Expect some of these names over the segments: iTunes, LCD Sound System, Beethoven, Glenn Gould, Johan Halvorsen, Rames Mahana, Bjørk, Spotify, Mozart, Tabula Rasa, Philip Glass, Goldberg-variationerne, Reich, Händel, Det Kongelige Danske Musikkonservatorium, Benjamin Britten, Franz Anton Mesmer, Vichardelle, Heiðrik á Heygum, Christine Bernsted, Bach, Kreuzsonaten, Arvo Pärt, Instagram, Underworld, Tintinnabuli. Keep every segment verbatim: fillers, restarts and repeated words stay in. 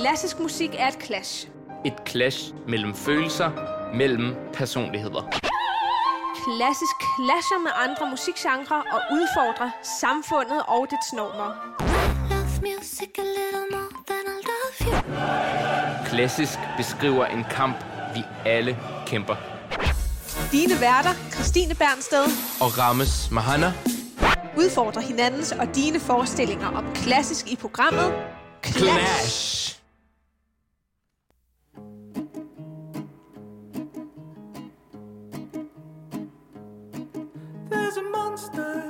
klassisk musik er et clash. Et clash mellem følelser, mellem personligheder. Klassisk clasher med andre musikgenrer og udfordrer samfundet og dets normer. Klassisk beskriver en kamp, vi alle kæmper. Dine værter, Christine Bernsted og Rames Mahana, udfordrer hinandens og dine forestillinger om klassisk i programmet Clash. Clash. There's a monster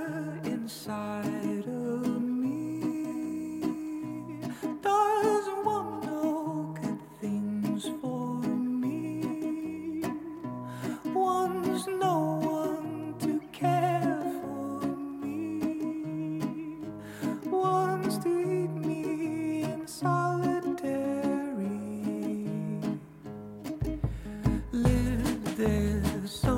inside of me. Doesn't want no good things for me. Wants no one to care for me. Wants to eat me in solitary. Live there so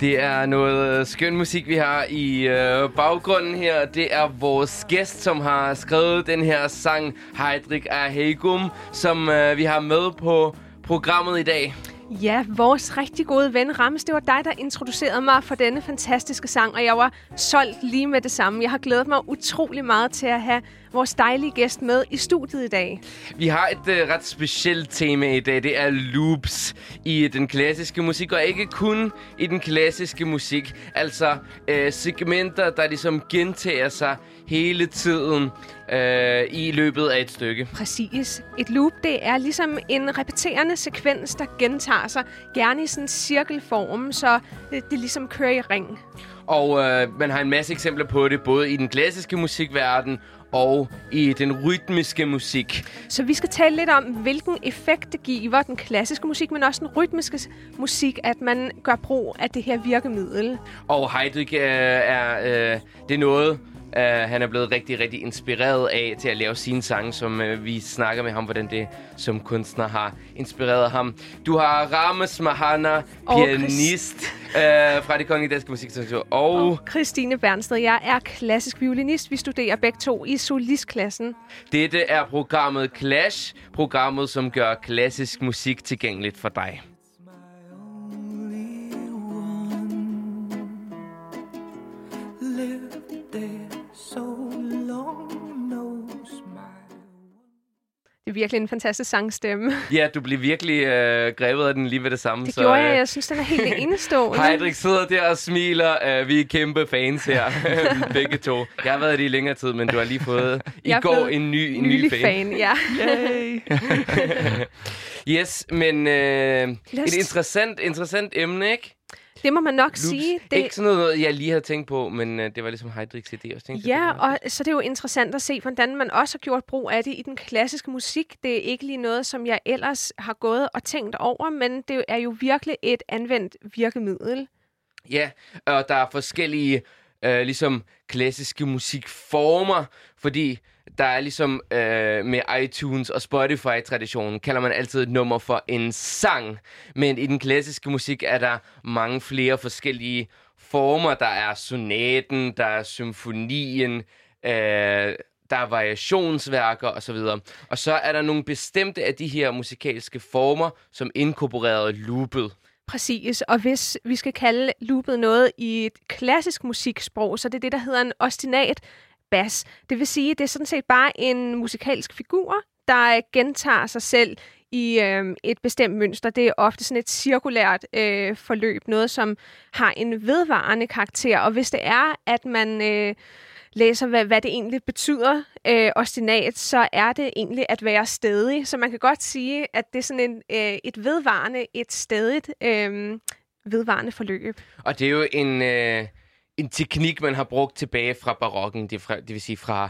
Det er noget skøn musik, vi har i øh, baggrunden her. Det er vores gæst, som har skrevet den her sang, Heiðrik á Heygum, som øh, vi har med på programmet i dag. Ja, vores rigtig gode ven Rames, det var dig, der introducerede mig for denne fantastiske sang, og jeg var solgt lige med det samme. Jeg har glædet mig utrolig meget til at have vores dejlige gæst med i studiet i dag. Vi har et øh, ret specielt tema i dag. Det er loops i den klassiske musik, og ikke kun i den klassiske musik. Altså øh, segmenter, der ligesom gentager sig hele tiden øh, i løbet af et stykke. Præcis. Et loop, det er ligesom en repeterende sekvens, der gentager sig gerne i sådan en cirkelform, så det, det ligesom kører i ring. Og øh, man har en masse eksempler på det, både i den klassiske musikverden og i den rytmiske musik. Så vi skal tale lidt om, hvilken effekt det giver den klassiske musik, men også den rytmiske musik, at man gør brug af det her virkemiddel. Og Heiðrik øh, er øh, det er noget, Uh, han er blevet rigtig, rigtig inspireret af til at lave sine sange, som uh, vi snakker med ham, hvordan det som kunstner har inspireret ham. Du har Rames Mahana, pianist uh, fra Det Kongelige Danske Musikkonservatorium, og... og Christine Bernsted. Jeg er klassisk violinist. Vi studerer begge to i solistklassen. Dette er programmet Clash, programmet, som gør klassisk musik tilgængeligt for dig. Det er virkelig en fantastisk sangstemme. Ja, du blev virkelig øh, grebet af den lige ved det samme. Det så, gjorde jeg. Øh... Jeg synes, den er helt enestående. Heiðrik sidder der og smiler. Uh, vi er kæmpe fans her. Begge to. Jeg har været det i længere tid, men du har lige fået i går en ny, en ny fan. fan. Ja. Yay. Yes, men øh, et interessant, interessant emne, ikke? Det må man nok Loops. sige. Det... Ikke sådan noget, jeg lige havde tænkt på, men det var ligesom Heidriks idé også. Tænkte, ja, det og så det er jo interessant at se, hvordan man også har gjort brug af det i den klassiske musik. Det er ikke lige noget, som jeg ellers har gået og tænkt over, men det er jo virkelig et anvendt virkemiddel. Ja, og der er forskellige øh, ligesom klassiske musikformer, fordi... Der er ligesom øh, med iTunes og Spotify-traditionen, kalder man altid et nummer for en sang. Men i den klassiske musik er der mange flere forskellige former. Der er sonaten, der er symfonien, øh, der er variationsværker osv. Og så er der nogle bestemte af de her musikalske former, som inkorporerede loopet. Præcis, og hvis vi skal kalde loopet noget i et klassisk musiksprog, så det er det, der hedder en ostinat. Bas. Det vil sige, at det er sådan set bare en musikalsk figur, der gentager sig selv i øh, et bestemt mønster. Det er ofte sådan et cirkulært øh, forløb, noget som har en vedvarende karakter. Og hvis det er, at man øh, læser, hvad, hvad det egentlig betyder, øh, ostinat, så er det egentlig at være stædig. Så man kan godt sige, at det er sådan en, øh, et vedvarende, et stædigt øh, vedvarende forløb. Og det er jo en... Øh En teknik, man har brugt tilbage fra barokken, det, fra, det vil sige fra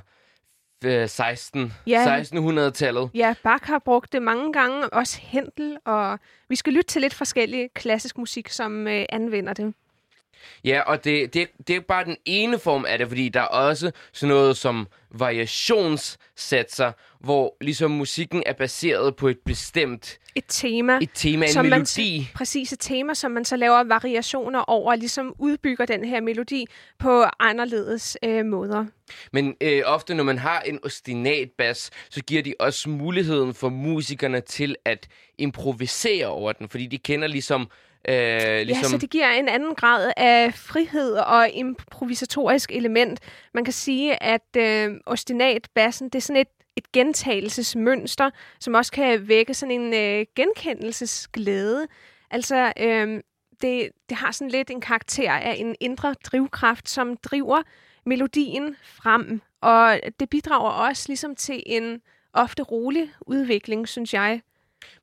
øh, seksten, ja. sekstenhundredetallet. Ja, Bach har brugt det mange gange, også Händel, og vi skal lytte til lidt forskellige klassisk musik, som øh, anvender det. Ja, og det, det, det er jo bare den ene form af det, fordi der er også sådan noget som variationssatser, hvor ligesom musikken er baseret på et bestemt... Et tema. Et tema, som en melodi. Man, præcis, et tema, som man så laver variationer over, og ligesom udbygger den her melodi på anderledes øh, måder. Men øh, ofte, når man har en ostinatbas, så giver de også muligheden for musikerne til at improvisere over den, fordi de kender ligesom... Øh, ligesom... Ja, så det giver en anden grad af frihed og improvisatorisk element. Man kan sige, at øh, ostinatbassen, det er sådan et, et gentagelsesmønster, som også kan vække sådan en øh, genkendelsesglæde. Altså, øh, det, det har sådan lidt en karakter af en indre drivkraft, som driver melodien frem. Og det bidrager også ligesom til en ofte rolig udvikling, synes jeg.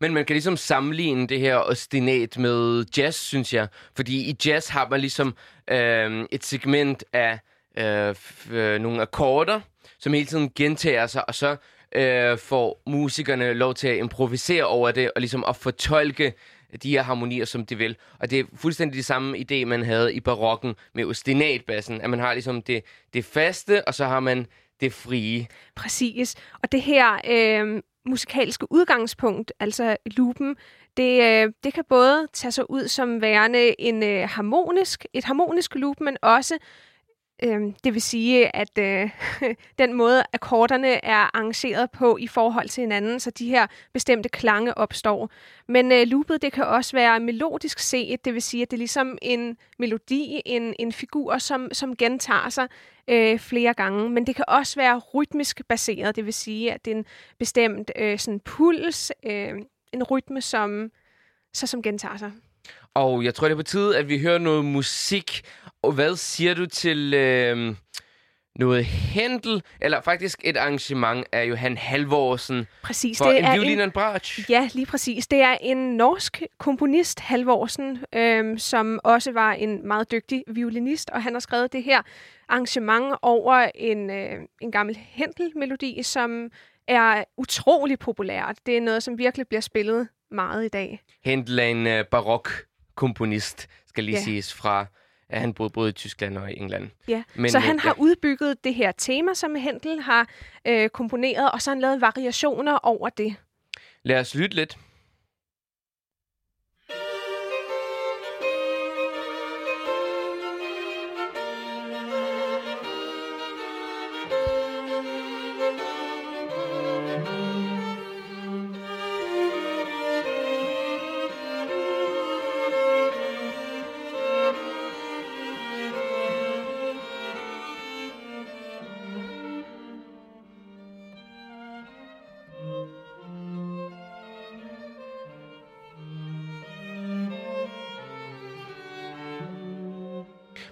Men man kan ligesom sammenligne det her ostinat med jazz, synes jeg. Fordi i jazz har man ligesom øh, et segment af øh, f- øh, nogle akkorder, som hele tiden gentager sig, og så øh, får musikerne lov til at improvisere over det, og ligesom at fortolke de her harmonier, som de vil. Og det er fuldstændig det samme idé, man havde i barokken med ostinatbassen, at man har ligesom det, det faste, og så har man det frie. Præcis. Og det her... Øh... musikalske udgangspunkt, altså loopen, det, det kan både tage sig ud som værende en harmonisk, et harmonisk loop, men også, øh, det vil sige, at øh, den måde akkorderne er arrangeret på i forhold til hinanden, så de her bestemte klange opstår. Men øh, loopet, det kan også være melodisk set, det vil sige, at det er ligesom en melodi, en, en figur, som, som gentager sig Øh, flere gange, men det kan også være rytmisk baseret, det vil sige, at det er en bestemt øh, sådan puls, øh, en rytme, som, så, som gentager sig. Og jeg tror, det er på tide, at vi hører noget musik, og hvad siger du til øh, noget Händel, eller faktisk et arrangement af Johan Halvorsen præcis, for det en er violin og en bratsch? Ja, lige præcis. Det er en norsk komponist, Halvorsen, øh, som også var en meget dygtig violinist, og han har skrevet det her arrangement over en, øh, en gammel Händel-melodi, som er utrolig populært. Det er noget, som virkelig bliver spillet meget i dag. Händel er en øh, barok-komponist, skal lige ja. siges, fra at han boede både i Tyskland og i England. Ja, men, så han øh, ja. har udbygget det her tema, som Händel har øh, komponeret, og så har han lavet variationer over det. Lad os lytte lidt.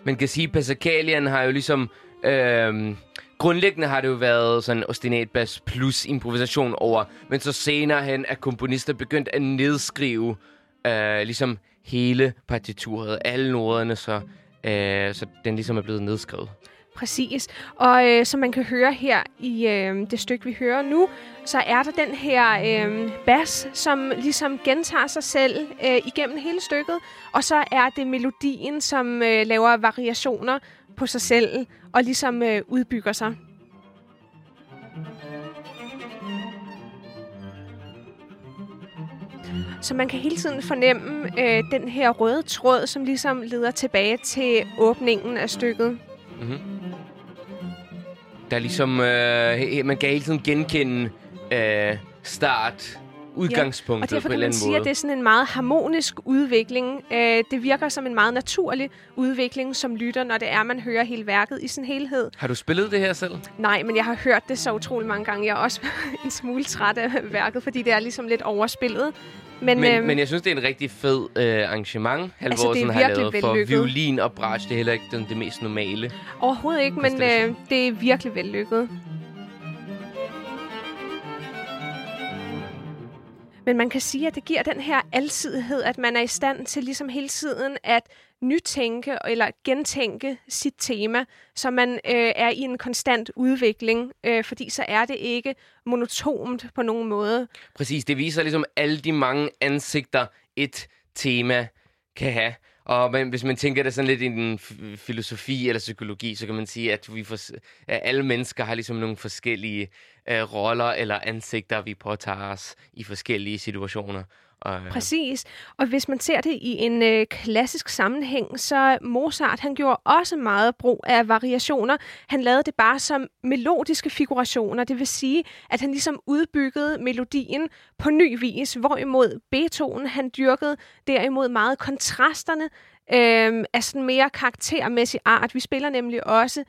Man kan sige, at Passacagliaen har jo ligesom... Øh, grundlæggende har det jo været sådan ostinatbas plus improvisation over. Men så senere hen er komponister begyndt at nedskrive øh, ligesom hele partituret. Alle noderne, så, øh, så den ligesom er blevet nedskrevet. Præcis. Og øh, som man kan høre her i øh, det stykke, vi hører nu, så er der den her øh, bas, som ligesom gentager sig selv øh, igennem hele stykket. Og så er det melodien, som øh, laver variationer på sig selv og ligesom øh, udbygger sig. Så man kan hele tiden fornemme øh, den her røde tråd, som ligesom leder tilbage til åbningen af stykket. Mm-hmm. Der er ligesom, øh, man kan hele tiden genkende øh, start, udgangspunktet ja, på en eller anden måde. Og derfor kan man sige, at det er sådan en meget harmonisk udvikling. Øh, det virker som en meget naturlig udvikling, som lytter, når det er, man hører hele værket i sin helhed. Har du spillet det her selv? Nej, men jeg har hørt det så utrolig mange gange. Jeg er også en smule træt af værket, fordi det er ligesom lidt overspillet. Men, men, øhm, men jeg synes, det er en rigtig fed øh, arrangement, Halvorsen altså, har lavet for violin og bratsch. Det er heller ikke den, det mest normale. Overhovedet ikke, men øh, det er virkelig vellykket. Men man kan sige, at det giver den her alsidighed, at man er i stand til ligesom hele tiden at nytænke eller gentænke sit tema, så man øh, er i en konstant udvikling, øh, fordi så er det ikke monotomt på nogen måde. Præcis, det viser ligesom alle de mange ansigter, et tema kan have. Og men, hvis man tænker det sådan lidt i en f- filosofi eller psykologi, så kan man sige, at vi for, at alle mennesker har ligesom nogle forskellige øh, roller eller ansigter, vi påtager os i forskellige situationer. Og, øh... Præcis. Og hvis man ser det i en øh, klassisk sammenhæng, så Mozart, han gjorde også meget brug af variationer. Han lavede det bare som melodiske figurationer. Det vil sige, at han ligesom udbyggede melodien på ny vis, hvorimod Beethoven, han dyrkede derimod meget kontrasterne øh, af sådan mere karaktermæssig art. Vi spiller nemlig også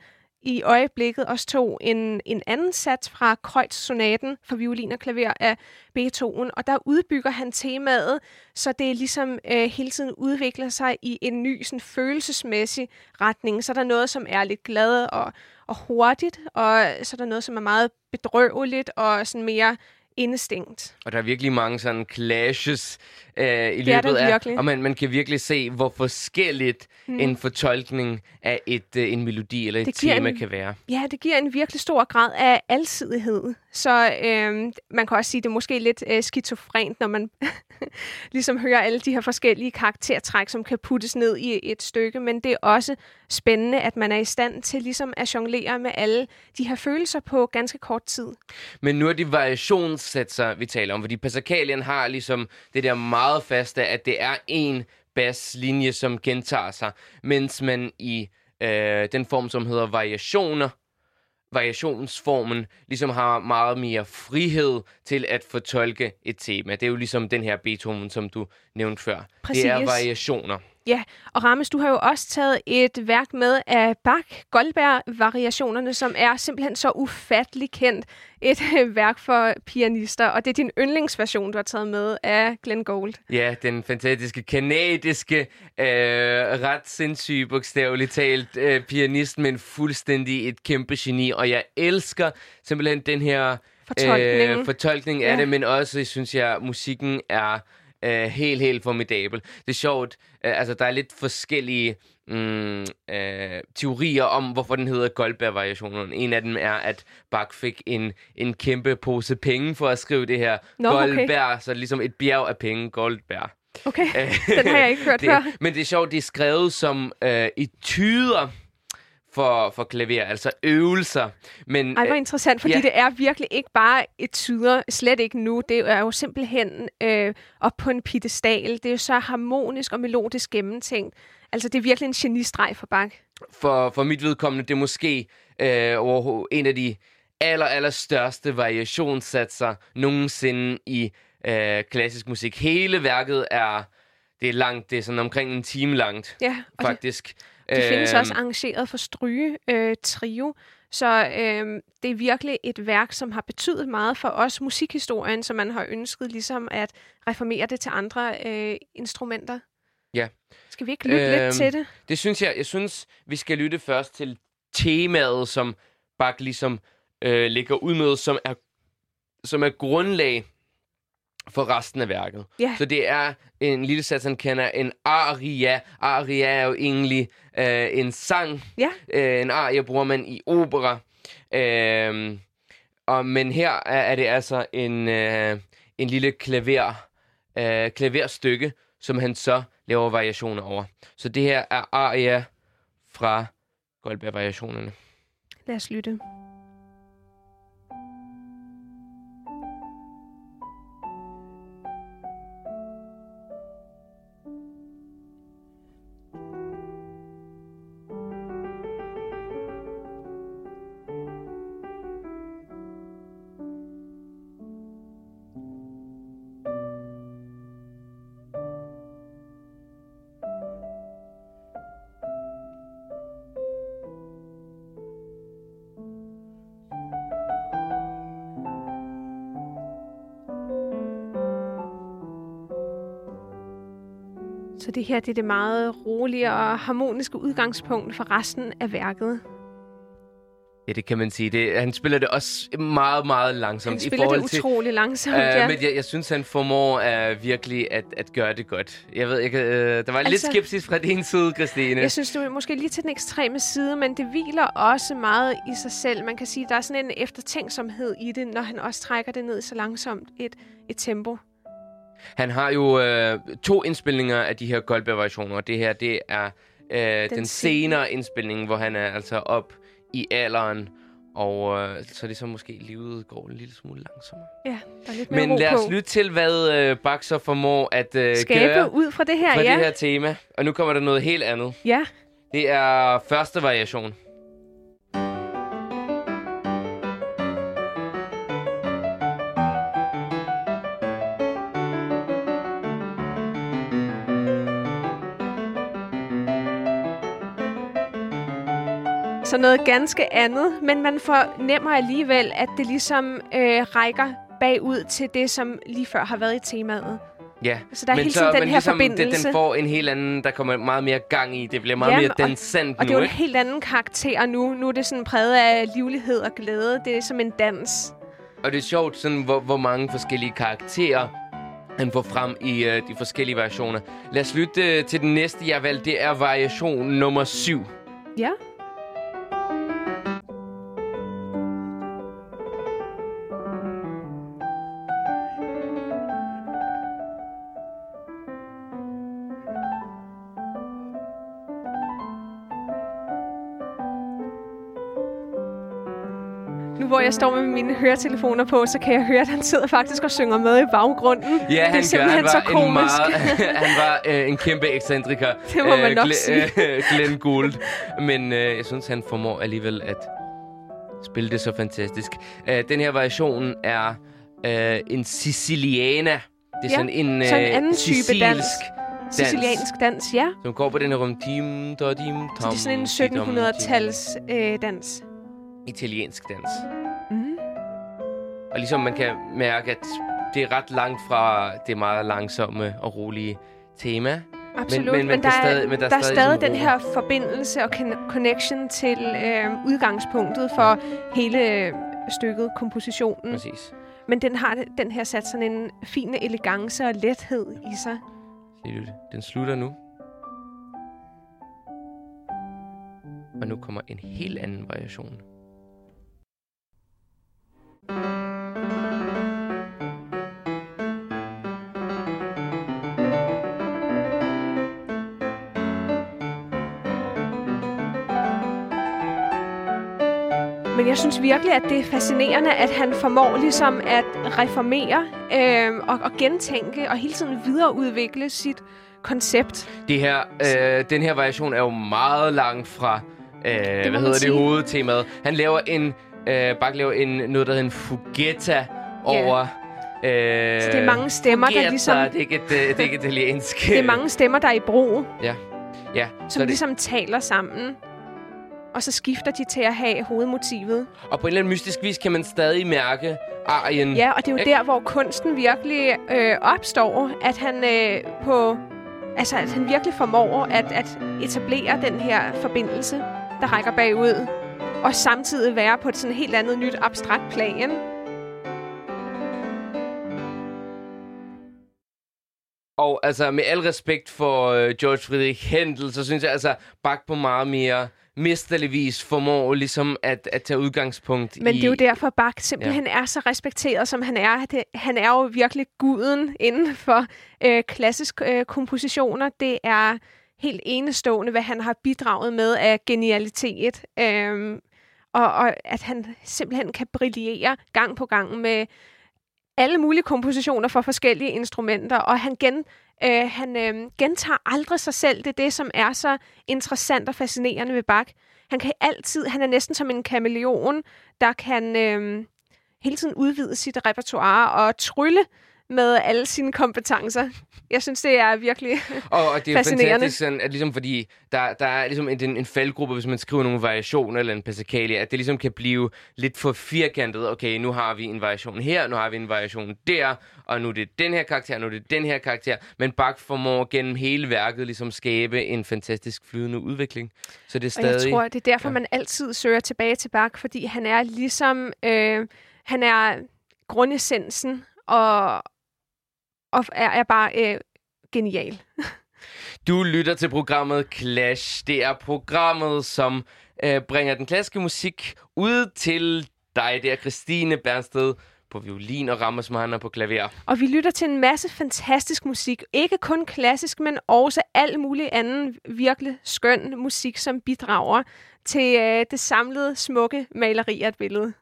i øjeblikket også tog en, en anden sats fra Kreuzsonaten for violin og klaver af Beethoven, og der udbygger han temaet, så det ligesom øh, hele tiden udvikler sig i en ny sådan, følelsesmæssig retning. Så er der noget, som er lidt glad og, og hurtigt, og så er der noget, som er meget bedrøveligt og sådan mere indestængt. Og der er virkelig mange sådan clashes øh, i det løbet af, og man, man kan virkelig se, hvor forskelligt mm. en fortolkning af et, øh, en melodi eller et tema en, kan være. Ja, det giver en virkelig stor grad af alsidighed. Så øh, man kan også sige, det er måske lidt øh, skizofrent, når man ligesom hører alle de her forskellige karaktertræk, som kan puttes ned i et stykke, men det er også spændende, at man er i stand til ligesom at jonglere med alle de her følelser på ganske kort tid. Men nu er det variationssatser, vi taler om, fordi Passacaglia har ligesom det der meget faste, at det er en basslinje, som gentager sig, mens man i øh, den form, som hedder variationer, variationsformen ligesom har meget mere frihed til at fortolke et tema. Det er jo ligesom den her Beethoven, som du nævnte før. Præcis. Det er variationer. Ja, og Rames, du har jo også taget et værk med af Bach, Goldberg-variationerne, som er simpelthen så ufattelig kendt et værk for pianister, og det er din yndlingsversion, du har taget med af Glenn Gould. Ja, den fantastiske, kanadiske, øh, ret sindssyge, bogstaveligt talt øh, pianist, men fuldstændig et kæmpe geni, og jeg elsker simpelthen den her fortolkning, øh, fortolkning af ja. det, men også, synes jeg, musikken er Uh, helt, helt formidabel. Det er sjovt. Uh, altså, der er lidt forskellige um, uh, teorier om, hvorfor den hedder Goldberg-variationen. En af dem er, at Bach fik en, en kæmpe pose penge for at skrive det her no, Goldberg, okay. Så ligesom et bjerg af penge, Goldberg. Okay, uh, den har jeg ikke hørt det, før. Men det er sjovt, det er skrevet som uh, etyder for, for klaver, altså øvelser. Men, Ej, hvor interessant, fordi ja. det er virkelig ikke bare etyder, slet ikke nu. Det er jo simpelthen øh, op på en piedestal. Det er jo så harmonisk og melodisk gennemtænkt. Altså, det er virkelig en genistreg for Bach. For, for mit vedkommende, det er måske øh, en af de aller, aller største variationssatser nogensinde i øh, klassisk musik. Hele værket er, det er langt, det er sådan omkring en time langt, ja, faktisk. Det... Det findes også arrangeret for stryge øh, trio, så øh, det er virkelig et værk, som har betydet meget for os musikhistorien, som man har ønsket ligesom at reformere det til andre øh, instrumenter. Ja. Skal vi ikke lytte øh, lidt til det? Det synes jeg. Jeg synes, vi skal lytte først til temaet, som Bach ligesom øh, ligger ud med, som er, som er grundlag for resten af værket. Yeah. Så det er en lille sats, han kender, en aria. Aria er jo egentlig øh, en sang. Yeah. Øh, en aria bruger man i opera. Øh, og, men her er, er det altså en, øh, en lille klaver, øh, klaverstykke, som han så laver variationer over. Så det her er aria fra Goldberg-variationerne. Lad os lytte. Så det her det er det meget rolige og harmoniske udgangspunkt for resten af værket. Ja, det kan man sige. Det, han spiller det også meget, meget langsomt. Han spiller i forhold det utrolig til, langsomt, øh, ja. Men jeg, jeg synes, han formår uh, virkelig at, at gøre det godt. Jeg ved, jeg, øh, der var altså, lidt skepsis fra din side, Christine. Jeg synes, det er måske lige til den ekstreme side, men det hviler også meget i sig selv. Man kan sige, der er sådan en eftertænksomhed i det, når han også trækker det ned så langsomt et, et tempo. Han har jo øh, to indspilninger af de her Goldberg-variationer. Det her, det er øh, den, den senere indspilning, hvor han er altså op i alderen. Og øh, så er det så måske, livet går en lille smule langsommere. Ja, der er lidt mere. Men lad os lytte til, hvad øh, Bach så formår at øh, skabe gøre ud fra det her, fra ja. det her tema. Og nu kommer der noget helt andet. Ja. Det er første variation. Så noget ganske andet, men man fornemmer alligevel, at det ligesom øh, rækker bagud til det, som lige før har været i temaet. Ja, så der er men, hele så, den men her ligesom forbindelse. Den, den får en helt anden, der kommer meget mere gang i. Det bliver meget ja, mere dansant nu. Og det er jo en helt anden karakter nu. Nu er det sådan præget af livlighed og glæde. Det er som en dans. Og det er sjovt, sådan, hvor, hvor mange forskellige karakterer han får frem i øh, de forskellige variationer. Lad os lytte øh, til den næste, jeg valgte. Det er variation nummer syv. Ja. Hvor jeg står med mine høretelefoner på, så kan jeg høre, at han sidder faktisk og synger med i baggrunden. Ja, han gør. Han var så en meget, han var øh, en kæmpe ekscentriker. Det må øh, man nok Glenn, sige. Øh, Glenn Gould. Men øh, jeg synes, han formår alligevel at spille det så fantastisk. Øh, den her variation er øh, en siciliana. Det er ja, sådan en, øh, så en anden type dansk. Dans, siciliansk dans, ja. Som går på den her rum. Dim, da, dim, tam, så det er sådan en sytten hundrede-tals øh, dans. Italiensk dans. Mm. Og ligesom man kan mærke, at det er ret langt fra det meget langsomme og rolige tema. Absolut, men, men, men der, der, er, stadig, men der, der er stadig, stadig den her forbindelse og connection til øh, udgangspunktet for hele stykket, kompositionen. Præcis. Men den har den her sat sådan en fin elegance og lethed i sig. Den slutter nu. Og nu kommer en helt anden variation. Men jeg synes virkelig, at det er fascinerende, at han formår ligesom at reformere øh, og, og gentænke og hele tiden videreudvikle sit koncept. Det her, øh, den her variation er jo meget langt fra øh, hvad hedder det hovedtemaet. Han laver en øh, Bach laver en noget der hedder en fughetta over. Yeah. Øh, Så det er mange stemmer fughetta, der ligesom. Det er ikke et, det er ikke italiensk. Det er mange stemmer der er i brug. Ja, ja. Som Så ligesom det... taler sammen. Og så skifter de til at have hovedmotivet. Og på en eller anden mystisk vis kan man stadig mærke arien. Ja, og det er jo Ik? der, hvor kunsten virkelig øh, opstår. At han, øh, på, altså, at han virkelig formår at, at etablere den her forbindelse, der rækker bagud. Og samtidig være på et sådan helt andet nyt abstrakt plan. Og altså, med al respekt for øh, Georg Friedrich Händel, så synes jeg altså, Bach på meget mere mesterligvis formår ligesom at, at tage udgangspunkt Men i... Men det er jo derfor, Bach simpelthen ja. er så respekteret, som han er. Det, han er jo virkelig guden inden for øh, klassiske øh, kompositioner. Det er helt enestående, hvad han har bidraget med af genialitet. Øhm, og, og at han simpelthen kan brillere gang på gang med alle mulige kompositioner for forskellige instrumenter. Og han gen... Uh, han uh, gentager aldrig sig selv. Det er det, som er så interessant og fascinerende ved Bach. Han kan altid, han er næsten som en kameleon, der kan uh, hele tiden udvide sit repertoire og trylle med alle sine kompetencer. Jeg synes, det er virkelig og, og det er fantastisk, sådan, at ligesom fordi der, der er ligesom en, en faldgruppe, hvis man skriver nogle variationer eller en passacaglia, at det ligesom kan blive lidt for firkantet. Okay, nu har vi en variation her, nu har vi en variation der, og nu er det den her karakter, nu er det den her karakter. Men Bach formår gennem hele værket ligesom skabe en fantastisk flydende udvikling. Så det er stadig... Og jeg tror, det er derfor, ja. man altid søger tilbage til Bach, fordi han er ligesom... Øh, han er grundessensen og... og er, er bare øh, genial. Du lytter til programmet Clash. Det er programmet, som øh, bringer den klassiske musik ud til dig. Det er Christine Bernsted på violin og Rames Mahana på klaver. Og vi lytter til en masse fantastisk musik. Ikke kun klassisk, men også al mulig anden virkelig skøn musik, som bidrager til øh, det samlede, smukke maleri af et billede.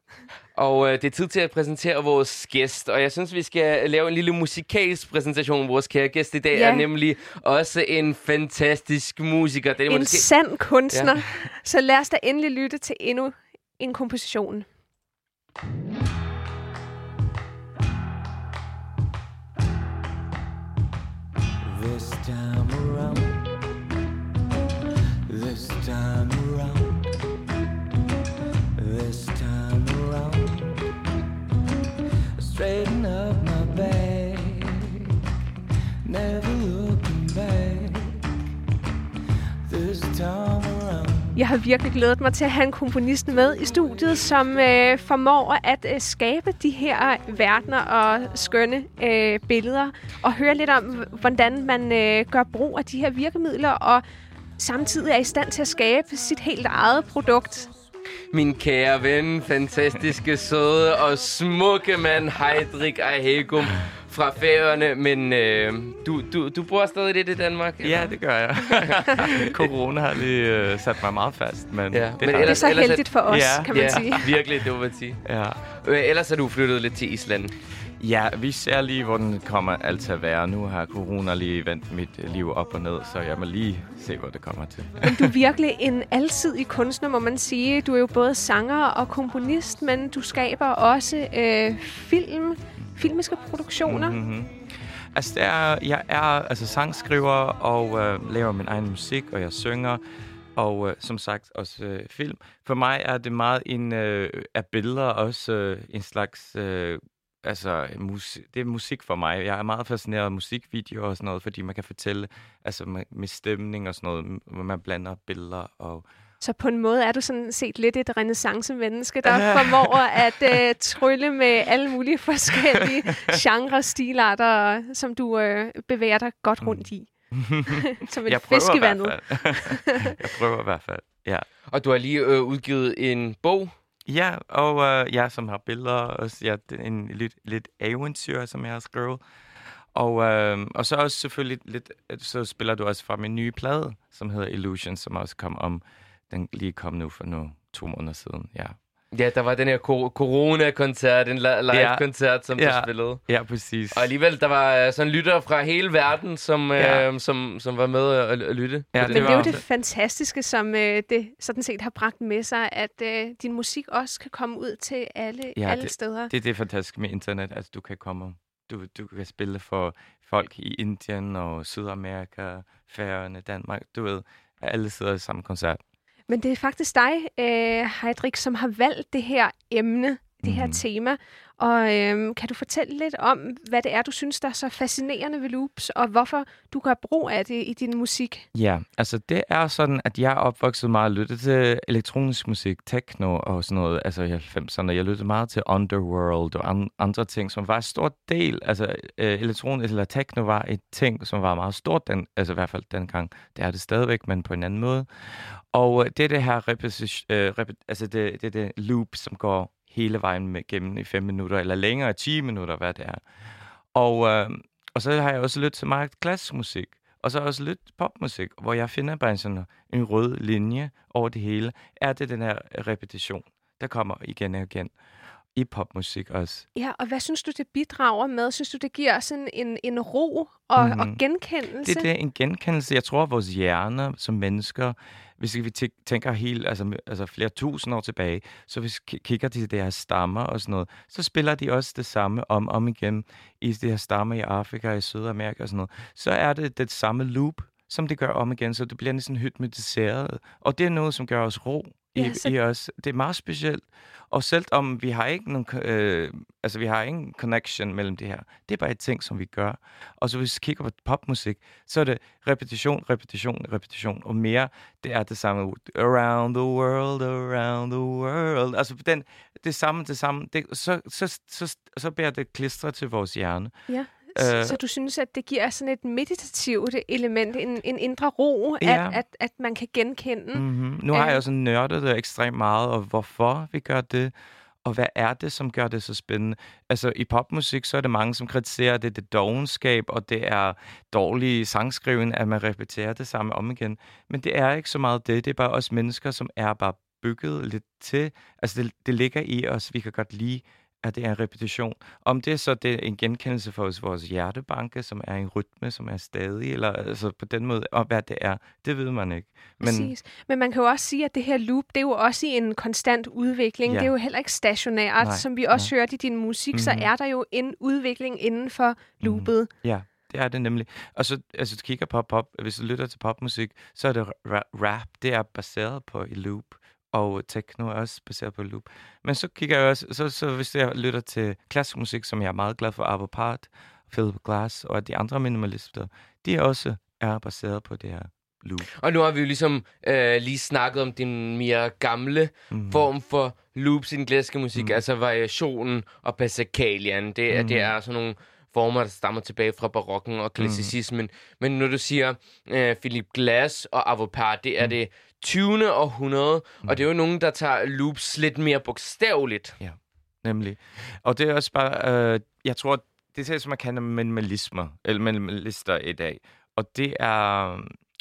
Og øh, det er tid til at præsentere vores gæst, og jeg synes, vi skal lave en lille musikalsk præsentation. Vores kære gæst i dag ja. er nemlig også en fantastisk musiker. Det er en måske... sand kunstner. Ja. Så lad os da endelig lytte til endnu en komposition. This time around, this time around, this time around, straighten up my back, never looking back, this time around. Jeg har virkelig glædet mig til at have en komponist med i studiet, som øh, formår at øh, skabe de her verdener og skønne øh, billeder, og høre lidt om, hvordan man øh, gør brug af de her virkemidler, og samtidig er i stand til at skabe sit helt eget produkt. Min kære ven, fantastiske, søde og smukke mand, Heiðrik á Heygum fra Færøerne, men øh, du, du, du bor stadig lidt i Danmark? Eller? Ja, det gør jeg. Corona har lige øh, sat mig meget fast, men... Ja, det, men ellers, det er så heldigt at... for os, ja, kan man ja, sige. Virkelig, det må man sige. Ja. Øh, ellers er du flyttet lidt til Island. Ja, vi ser lige, hvor den kommer alt til at være. Nu har corona lige vendt mit liv op og ned, så jeg må lige se, hvor det kommer til. Men du er virkelig en alsidig kunstner, må man sige. Du er jo både sanger og komponist, men du skaber også øh, film, filmiske produktioner. Mm-hmm. Altså, er, jeg er altså sangskriver og øh, laver min egen musik, og jeg synger. Og øh, som sagt også øh, film. For mig er det meget en øh, af billeder også øh, en slags... Øh, Altså, musik, det er musik for mig. Jeg er meget fascineret af musikvideoer og sådan noget, fordi man kan fortælle altså med, med stemning og sådan noget, hvor man blander billeder og... Så på en måde er du sådan set lidt et renæssancemenneske, der formår at øh, trylle med alle mulige forskellige genrer og stilarter, som du øh, bevæger dig godt rundt i. Som et fisk i vandet. Jeg prøver i hvert fald, ja. Og du har lige øh, udgivet en bog. Ja, og øh, jeg som har billeder, og ja, en lidt, lidt eventyr, som jeg har skrevet. Og, øh, og så også selvfølgelig lidt, så spiller du også fra min nye plade, som hedder Illusion, som også kom om, den lige kom nu for nu to måneder siden, ja. Ja, der var den her corona-koncert, en live-koncert, som ja, du spillede. Ja, præcis. Og alligevel, der var sådan lyttere fra hele verden, som, ja. øh, som, som var med at, at lytte. Ja, det men det var jo det fantastiske, som øh, det sådan set har bragt med sig, at øh, din musik også kan komme ud til alle, ja, alle det, steder. Det, det er fantastisk med internet, at altså, du kan komme du, du kan spille for folk i Indien og Sydamerika, Færøerne, Danmark. Du ved, alle sidder i samme koncert. Men det er faktisk dig, øh, Heiðrik, som har valgt det her emne, det mm-hmm. her tema. Og øh, kan du fortælle lidt om, hvad det er, du synes, der er så fascinerende ved loops, og hvorfor du gør brug af det i din musik? Ja, altså det er sådan, at jeg er opvokset meget og lyttede til elektronisk musik, techno og sådan noget, altså i halvfemserne. Jeg lyttede meget til Underworld og an- andre ting, som var en stor del. Altså øh, elektronisk eller techno var et ting, som var meget stort, den, altså i hvert fald dengang. Det er det stadigvæk, men på en anden måde. Og det er det her repetition, øh, repet- altså det, det, det loop, som går hele vejen med, gennem i fem minutter, eller længere, ti minutter, hvad det er. Og, øh, og så har jeg også lyttet til meget klassisk musik, og så også lidt popmusik, hvor jeg finder bare en sådan en rød linje over det hele. Er det den her repetition, der kommer igen og igen i popmusik også. Ja, og hvad synes du, det bidrager med? Synes du, det giver sådan en, en ro og, mm-hmm. og genkendelse? Det, det er en genkendelse. Jeg tror, at vores hjerner som mennesker, hvis vi tænker helt, altså, altså flere tusind år tilbage, så hvis vi kigger til de her stammer og sådan noget, så spiller de også det samme om om igen i de her stammer i Afrika, i Sydamerika og sådan noget. Så er det det samme loop, som det gør om igen, så det bliver næsten hypnotiseret. Og det er noget, som gør os ro. I, ja, så... i os. Det er meget specielt. Og selvom vi har ikke nogen, øh, altså vi har ingen connection mellem det her. Det er bare et ting, som vi gør. Og så hvis vi kigger på popmusik, så er det repetition, repetition, repetition. Og mere, det er det samme. Around the world, around the world. Altså den, det samme, det samme. Det, så, så, så, så bliver det klistret til vores hjerne. Ja. Så, så du synes, at det giver sådan et meditativt element, en, en indre ro, ja. at, at, at man kan genkende? Mm-hmm. Nu har jeg også nørdet det ekstremt meget, og hvorfor vi gør det, Og hvad er det, som gør det så spændende? Altså, i popmusik, så er det mange, som kritiserer det, det dovenskab, og det er dårlig sangskriven, at man repeterer det samme om igen. Men det er ikke så meget det. Det er bare os mennesker, som er bare bygget lidt til. Altså, det, det ligger i os. Vi kan godt lide, at det er en repetition. Om det så det er en genkendelse for os, vores hjertebanke, som er en rytme, som er stadig, eller altså på den måde, og hvad det er, det ved man ikke. Men, Præcis. Men man kan jo også sige, at det her loop, det er jo også i en konstant udvikling. Ja. Det er jo heller ikke stationært. Nej. Som vi også ja. hørte i din musik, mm-hmm. så er der jo en udvikling inden for loopet. Mm. Ja, det er det nemlig. Og så altså, du kigger på pop, hvis du lytter til popmusik, så er det rap, det er baseret på et loop. Og techno er også baseret på loop. Men så kigger jeg også, så, så hvis jeg lytter til klassisk musik, som jeg er meget glad for, Arvo Pärt, Philip Glass og de andre minimalister, de også er baseret på det her loop. Og nu har vi jo ligesom øh, lige snakket om den mere gamle mm-hmm. form for loops i den klassiske musik, mm-hmm. altså variationen og Passacagliaen. Det, mm-hmm. det er sådan nogle former, der stammer tilbage fra barokken og klassicismen. Mm-hmm. Men når du siger øh, Philip Glass og Arvo Pärt, det er mm-hmm. det tyvende århundrede, mm. og det er jo nogen, der tager loops lidt mere bogstaveligt. Ja, nemlig. Og det er også bare, øh, jeg tror, det er det, som man kalder minimalismer, eller minimalister i dag. Og det er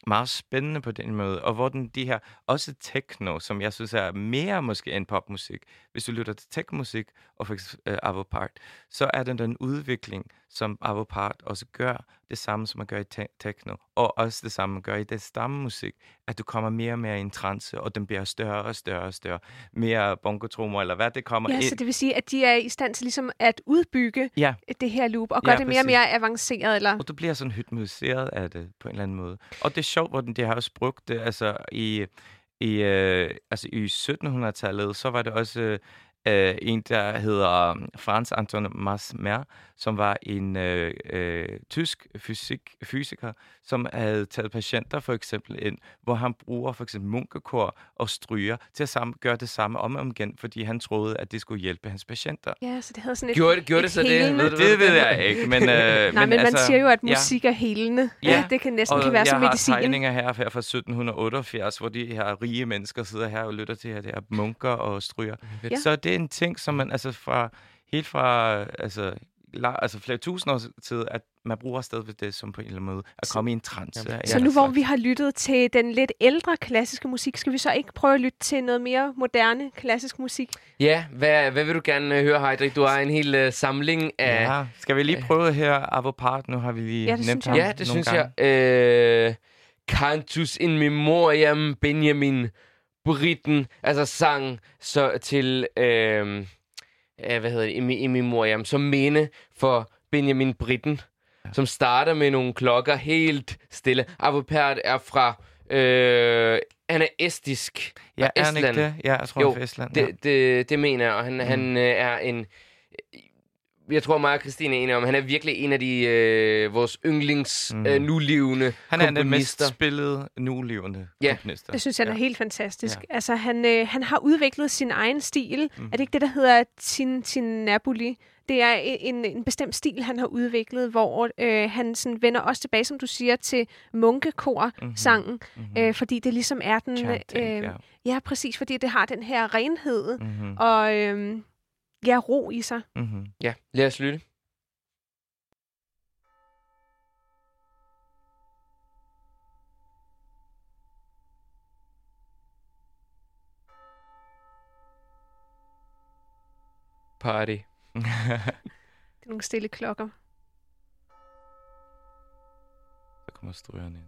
meget spændende på den måde, og hvor den, de her, også techno, som jeg synes er mere måske end popmusik, hvis du lytter til techmusik og for eksempel øh, Arvo Pärt, så er den den udvikling, som Arvo Pärt også gør, det samme som man gør i te- techno, og også det samme man gør i det stammemusik, at du kommer mere og mere i en trance, og den bliver større og større og større, mere bongotrommer eller hvad det kommer ja, ind. Ja, så det vil sige, at de er i stand til ligesom at udbygge ja. det her loop, og ja, gøre det mere og mere avanceret, eller? Og du bliver sådan hypnotiseret af det, på en eller anden måde. Og det er sjovt, hvordan de har også brugt det, altså i, i, øh, altså i sytten hundrede-tallet, så var det også... Øh, Uh, en, der hedder um, Franz Anton Mesmer, som var en uh, uh, tysk fysik, fysiker, som havde taget patienter for eksempel ind, hvor han bruger for eksempel munkekor og stryger til at sam- gøre det samme om og om igen, fordi han troede, at det skulle hjælpe hans patienter. Ja, så det havde sådan et Gjorde, et, gjorde et det så helende. Det? Det ved jeg ikke, men... Uh, Nej, men, men altså, man siger jo, at musik ja. er helende. Ja, ja, det kan næsten og kan være som medicin. Jeg har tegninger her, her fra sytten otteogfirs, hvor de her rige mennesker sidder her og lytter til her, det er munker og stryger. Ja. Så det Det er en ting, som man altså fra helt fra altså, la, altså flere tusind års tid, at man bruger stadigvæk det som på en eller anden måde at komme i en trance. Ja. Så nu hvor vi har lyttet til den lidt ældre klassiske musik, skal vi så ikke prøve at lytte til noget mere moderne klassisk musik? Ja, hvad, hvad vil du gerne høre, Heiðrik? Du har en hel uh, samling af... Ja. Skal vi lige prøve her Arvo Pärt? Nu har vi lige ja, nemt ham Ja, det synes gange. jeg. Øh, Cantus in Memoriam Benjamin Britten, altså sang så til, øh, hvad hedder det, i, i memoriam, som minde for Benjamin Britten, ja. som starter med nogle klokker helt stille. Arvo Pärt er fra, øh, han er estisk. Ja, er han ikke det? Ja, jeg tror, jo, han er fra Estland. Ja. Det, det, det mener jeg, og han, mm. han øh, er en, jeg tror mig og Christine er enige om, han er virkelig en af de, øh, vores yndlings mm. øh, nulevende han er komponister. Den mest spillede nulevende yeah. komponister. Jeg synes, han er ja. helt fantastisk. Ja. Altså, han, øh, han har udviklet sin egen stil. Mm. Er det ikke det, der hedder Tintinnabuli? Det er en, en bestemt stil, han har udviklet, hvor øh, han sådan vender også tilbage, som du siger, til munkekor-sangen, mm-hmm. mm-hmm. øh, fordi det ligesom er den... Chanting, øh, yeah. Ja, præcis, fordi det har den her renhed, mm-hmm. og... Øh, Ja, ro i sig. Mm-hmm. Ja, lad os lytte. Party. Det er nogle stille klokker. Der kommer strygerne ind.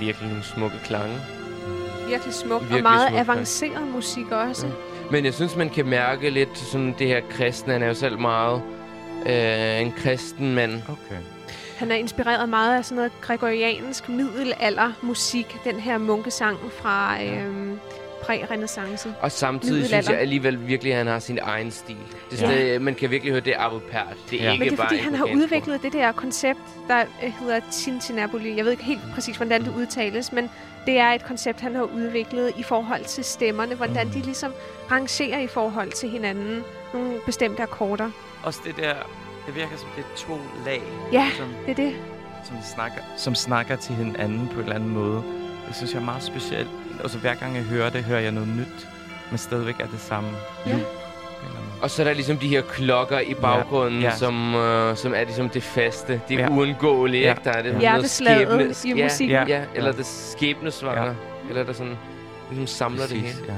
Virkelig nogle smukke klange. Virkelig smuk, virkelig og meget smuk avanceret klang. Musik også. Mm. Men jeg synes, man kan mærke lidt sådan det her kristne. Han er jo selv meget øh, en kristen mand. Okay. Han er inspireret meget af sådan noget gregoriansk middelaldermusik. Den her munkesang fra øh, præ-renæssance. Og samtidig synes jeg alligevel virkelig, at han har sin egen stil. Det ja. sted, man kan virkelig høre, det er Arvo Pärt. Det er ja. ikke Men det er, fordi han har udviklet det der koncept, der hedder Tintinnabuli. Jeg ved ikke helt præcis, hvordan det udtales, men det er et koncept, han har udviklet i forhold til stemmerne. Hvordan mm. de ligesom rangerer i forhold til hinanden. Nogle bestemte akkorder. Også det der... Det virker som det er to lag, ja, som, det er det. Som, snakker, som snakker til hinanden på en eller anden måde. Det synes jeg er meget specielt. Og så hver gang jeg hører det, hører jeg noget nyt, men stadigvæk er det samme. Ja. Og så er der ligesom de her klokker i baggrunden, ja. Ja. Som, øh, som er ligesom det faste. Det er ja. uundgåeligt, ja. ikke? Der er det hjerteslaget ja. i musikken. Ja. Ja. Eller det skæbnesvanger. Ja. Eller der sådan ligesom samler Præcis, det hele. Ja.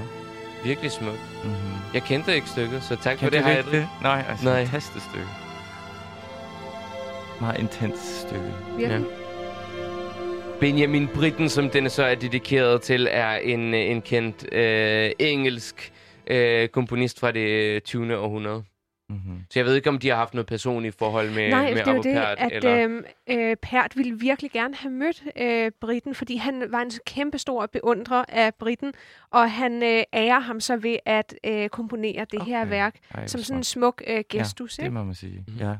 Virkelig smukt. Mm-hmm. Jeg kendte ikke stykket, så tak kendte for det, Heiðrik. Nej, altså Nej. fantastisk stykke. Meget intenst stykke. Ja. Benjamin Britten, som den så er dedikeret til, er en, en kendt øh, engelsk øh, komponist fra det tyvende århundrede. Mm-hmm. Så jeg ved ikke, om de har haft noget personligt forhold med, Nej, med Arvo Pärt. Nej, det er det, at øh, Pärt ville virkelig gerne have mødt øh, Britten, fordi han var en kæmpestor beundrer af Britten, og han øh, ærer ham så ved at øh, komponere det okay. her værk Ej, som sådan en smuk øh, gestus. Ja, det må man sige. Mm-hmm. Ja.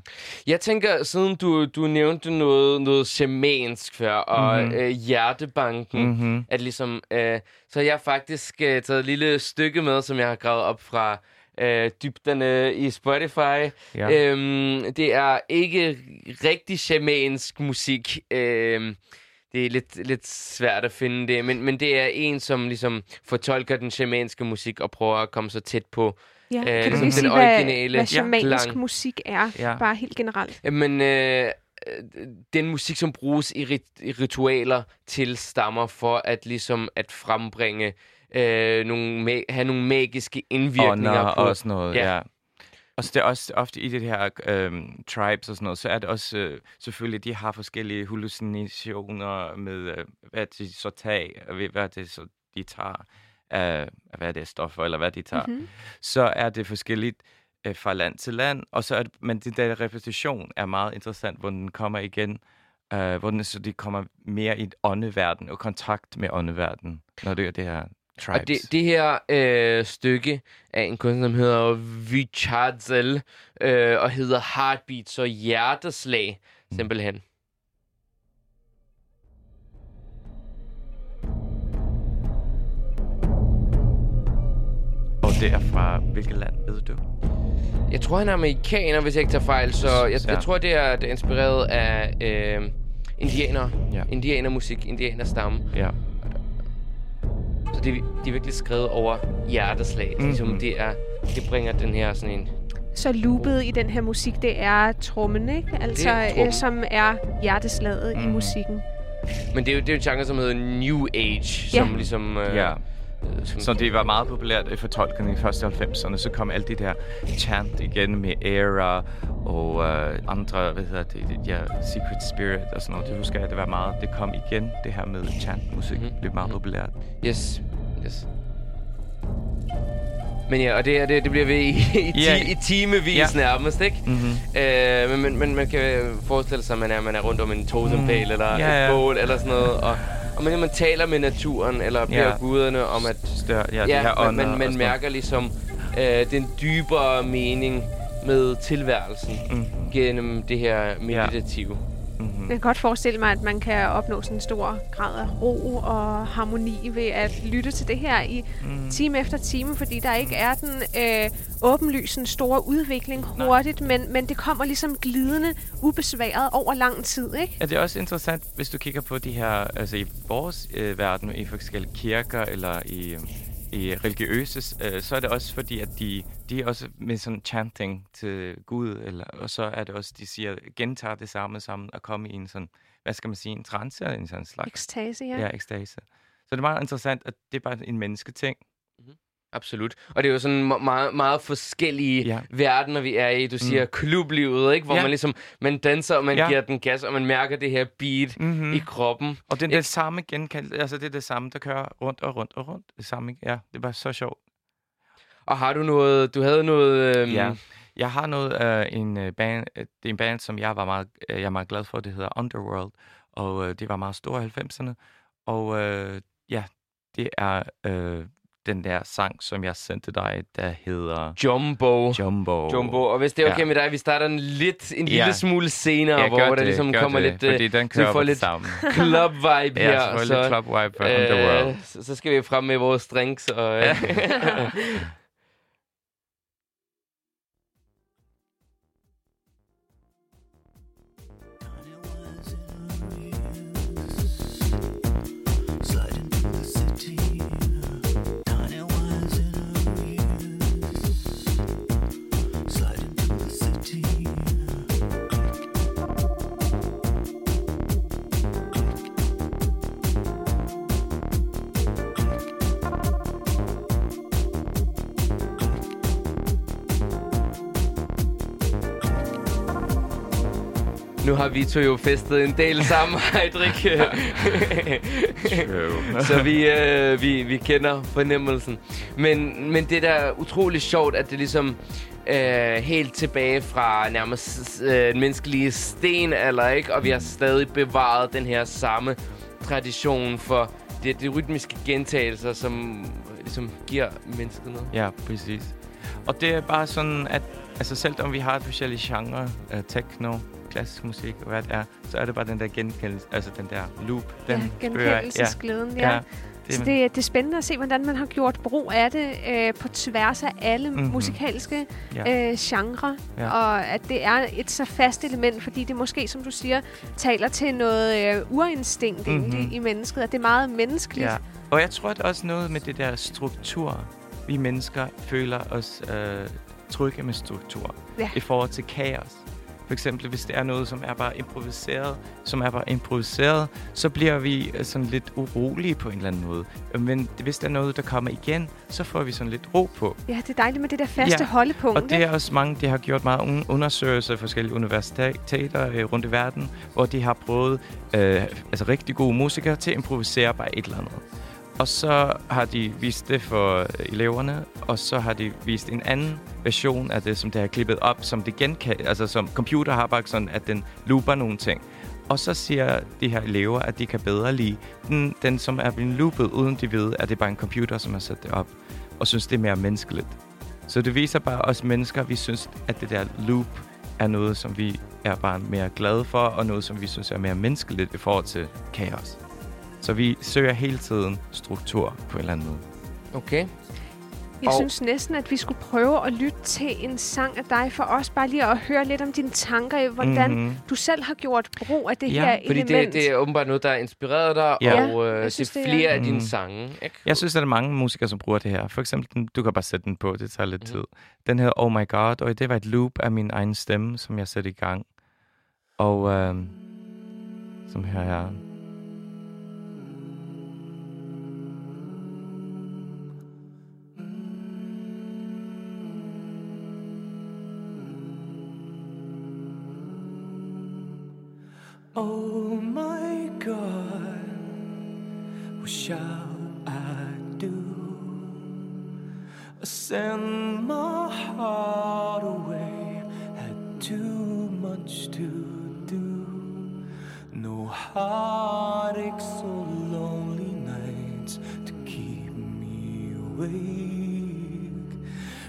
Jeg tænker, siden du, du nævnte noget, noget shamansk før, og mm-hmm. øh, hjertebanken, mm-hmm. at ligesom, øh, så jeg faktisk øh, taget et lille stykke med, som jeg har gravet op fra Øh, dybderne i Spotify. Ja. Øhm, det er ikke rigtig shamansk musik. Øhm, det er lidt, lidt svært at finde det, men, men det er en, som ligesom fortolker den shamanske musik og prøver at komme så tæt på ja. øh, kan ligesom du sige, den originale hvad, hvad shamansk klang. Musik er, ja. bare helt generelt. Men øh, den musik, som bruges i rit- ritualer til stammer for at ligesom at frembringe Øh, nogle ma- have nogle magiske indvirkninger oh, no, på. Og sådan noget, ja. ja. Og så det er også ofte i det her øh, tribes og sådan noget, så er det også øh, selvfølgelig, de har forskellige hallucinationer med, øh, hvad de så tager, hvad det så de tager, øh, hvad det er stoffer, eller hvad de tager. Mm-hmm. Så er det forskelligt øh, fra land til land, og så er det, men den der repetition er meget interessant, hvor den kommer igen. Øh, hvor den, så de kommer mere i åndeverden og kontakt med åndeverden, når det er det her. Tribes. Og det, det her øh, stykke af en kunstner, som hedder Vichardelle, øh, og hedder Heartbeat, så hjerteslag, simpelthen. Mm. Og det er fra hvilket land, ved du? Jeg tror, han er amerikaner, hvis jeg ikke tager fejl, så jeg, ja. jeg tror, det er, det er inspireret af øh, indianer, ja. indianermusik, indianerstamme. Ja. Så det, det er virkelig skrevet over hjerteslag, mm-hmm. ligesom det er, det bringer den her sådan en... Så loopet i den her musik, det er trommen, ikke? Altså, er øh, som er hjerteslaget mm. i musikken. Men det er jo, det er jo en genre, som hedder New Age, ja. som ligesom... Øh, ja. Så det var meget populært for tolkningen i første halvfemserne, så kom alt det der chant igen med Era og uh, andre, hvad hedder det, ja, Secret Spirit og sådan noget. Det husker jeg, det var meget, det kom igen, det her med chantmusik, mm-hmm. blev meget populært. Yes, yes. Men ja, og det, det, det bliver ved i, i, yeah. ti, i timevis yeah. nærmest, ikke? Mm-hmm. Øh, men, men, men man kan forestille sig, at man er, man er rundt om en totempæl mm. eller yeah, et yeah. bål eller sådan noget, og og man, man taler med naturen, eller beder ja. guderne om at... Stør, ja, ja her man, man, man mærker ligesom øh, den dybere mening med tilværelsen mm-hmm. gennem det her meditative. Ja. Mm-hmm. Jeg kan godt forestille mig, at man kan opnå sådan en stor grad af ro og harmoni ved at lytte til det her i mm. time efter time, fordi der ikke er den øh, åbenlysen store udvikling hurtigt, men, men det kommer ligesom glidende, ubesværet over lang tid, ikke? Ja, det er også interessant, hvis du kigger på de her, altså i vores øh, verden, i forskellige kirker eller i, i religiøse, øh, så er det også fordi, at de, de er også med sådan chanting til Gud, eller, og så er det også, de siger, gentager det samme sammen og kommer i en sådan, hvad skal man sige, en trance eller en sådan slags. Ekstase, ja. Ja, ekstase. Så det er meget interessant, at det er bare en mennesketing. Absolut. Og det er jo sådan meget, meget forskellige ja. verdener, vi er i. Du siger mm. klublivet, ikke? Hvor ja. man ligesom, man danser, og man ja. giver den gas, og man mærker det her beat mm-hmm. i kroppen. Og det er det samme genkald, altså det er det samme, der kører rundt og rundt og rundt. Det samme, ja. Det er bare så sjovt. Og har du noget... Du havde noget... Øhm... Ja, jeg har noget af øh, en øh, band... Det er en band, som jeg var meget, øh, jeg er meget glad for. Det hedder Underworld. Og øh, det var meget store halvfemserne. Og øh, ja, det er... Øh, den der sang, som jeg sendte dig, der hedder... Jumbo. Jumbo. Jumbo. Og hvis det er okay ja. med dig, vi starter en, lidt, en ja. lille smule senere, ja, hvor det, der ligesom kommer det. lidt... Fordi den kører op lidt sammen. Club-vibe her. Ja, så lidt club-vibe for øh, Underworld. Så, så skal vi frem med vores drinks og... Øh. Nu har vi to jo festet en del sammen, Heiðrik. Så vi, øh, vi, vi kender fornemmelsen. Men, men det der er utroligt sjovt, at det ligesom øh, helt tilbage fra nærmest øh, menneskelige stenalder, ikke? Og vi har stadig bevaret den her samme tradition for det, det rytmiske gentagelser, som ligesom giver mennesket noget. Ja, præcis. Og det er bare sådan, at altså, selvom vi har specielle genre, uh, techno, klassisk musik og hvad det er, så er det bare den der genkendelse, altså den der loop. Den ja, genkendelsesglæden, ja. ja. Det, så det, det er spændende at se, hvordan man har gjort brug af det øh, på tværs af alle mm-hmm. musikalske ja. øh, genre, ja. og at det er et så fast element, fordi det måske, som du siger, taler til noget øh, urinstinkt mm-hmm. egentlig i mennesket, og det er meget menneskeligt. Ja. Og jeg tror, at det er også noget med det der struktur, vi mennesker føler os øh, trygge med struktur ja. i forhold til kaos. For eksempel, hvis det er noget, som er bare improviseret, som er bare improviseret, så bliver vi sådan lidt urolige på en eller anden måde. Men hvis der er noget, der kommer igen, så får vi sådan lidt ro på. Ja, det er dejligt med det der faste ja, holdepunkt. Og det er også mange, der har gjort meget undersøgelser af forskellige universiteter rundt i verden, hvor de har prøvet øh, altså rigtig gode musikere til at improvisere bare et eller andet. Og så har de vist det for eleverne, og så har de vist en anden version af det, som det har klippet op, som det genka- altså som computer har bare sådan, at den looper nogle ting. Og så siger de her elever, at de kan bedre lide den, den som er blevet loopet, uden de ved, at det er bare en computer, som har sat det op, og synes, det er mere menneskeligt. Så det viser bare os mennesker, vi synes, at det der loop er noget, som vi er bare mere glade for, og noget, som vi synes er mere menneskeligt i forhold til kaos. Så vi søger hele tiden struktur på en eller anden måde. Okay. Jeg og synes næsten, at vi skulle prøve at lytte til en sang af dig for os. Bare lige at høre lidt om dine tanker i, hvordan mm-hmm. du selv har gjort brug af det ja, her element. Ja, fordi det, det er åbenbart noget, der inspirerede dig, ja. og øh, synes, det er flere det, ja. af dine sange. Ikke? Jeg synes, at der er mange musikere, som bruger det her. For eksempel, den, du kan bare sætte den på, det tager lidt mm-hmm. tid. Den hedder Oh My God, og det var et loop af min egen stemme, som jeg satte i gang. Og øh, som her her... Oh my God, what shall I do? I send my heart away, had too much to do. No heartaches or lonely nights to keep me awake,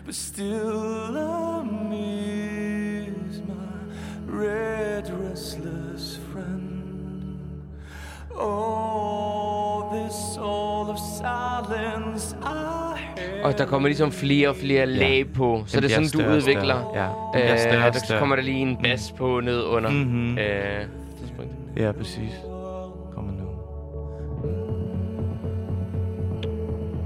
but still I miss my red restless. Og der kommer ligesom flere og flere lag ja. på, så den det er sådan, du udvikler. Ja. Den øh, større, og så kommer der lige en bas på ned under. Mm-hmm. Øh, ja, præcis. Kommer nu.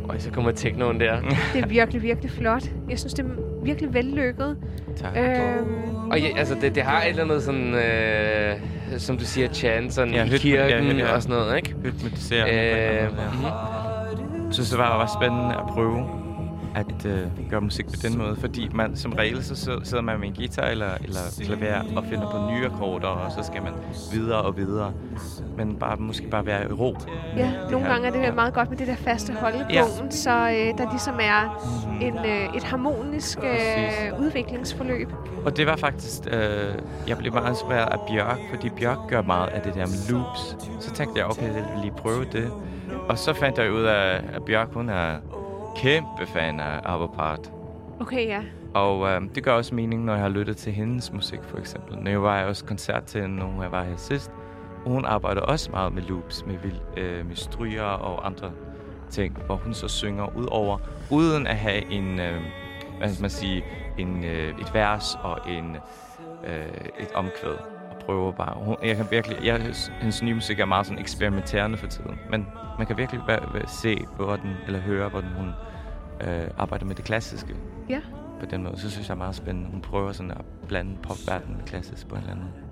Og så kommer technoen der. Det er virkelig, virkelig flot. Jeg synes, det er virkelig vellykket. Tak. Øhm. Og ja, altså, det, det har et eller andet sådan, øh, som du siger, chant, sådan ja, i hytme, kirken ja, ja. og sådan noget, ikke? Hytmetiserende. Øh, ja. Jeg synes, det var, var spændende at prøve. at øh, gøre musik på den måde, fordi man som regel så sidder man med en guitar eller, eller klaver og finder på nye akkorder, og så skal man videre og videre, men bare, måske bare være i ro. Ja, nogle gange er det meget godt med det der faste holdepunkten, ja. Så øh, der ligesom er en, øh, et harmonisk øh, udviklingsforløb. Og det var faktisk, øh, jeg blev meget inspireret af Bjørk, fordi Bjørk gør meget af det der med loops. Så tænkte jeg, okay, jeg vil lige prøve det. Og så fandt jeg ud af, at Bjørk, hun er kæmpe fan af Arvo Pärt. Okay, ja. Og øh, det gør også mening, når jeg har lyttet til hendes musik, for eksempel. Når jeg var også koncert til hende, når jeg var her sidst. Og hun arbejder også meget med loops, med, øh, med stryger og andre ting, hvor hun så synger ud over, uden at have en, øh, hvad skal man sige, en, øh, et vers og en, øh, et omkvæd. Prøver bare. Hun, jeg kan virkelig, jeg, hendes nye musik er meget sådan eksperimenterende for tiden, men man kan virkelig være, være, se, hvor den, eller høre, hvordan hun øh, arbejder med det klassiske. Ja. På den måde, så synes jeg er meget spændende. Hun prøver sådan at blande popverdenen med klassisk på en eller anden måde.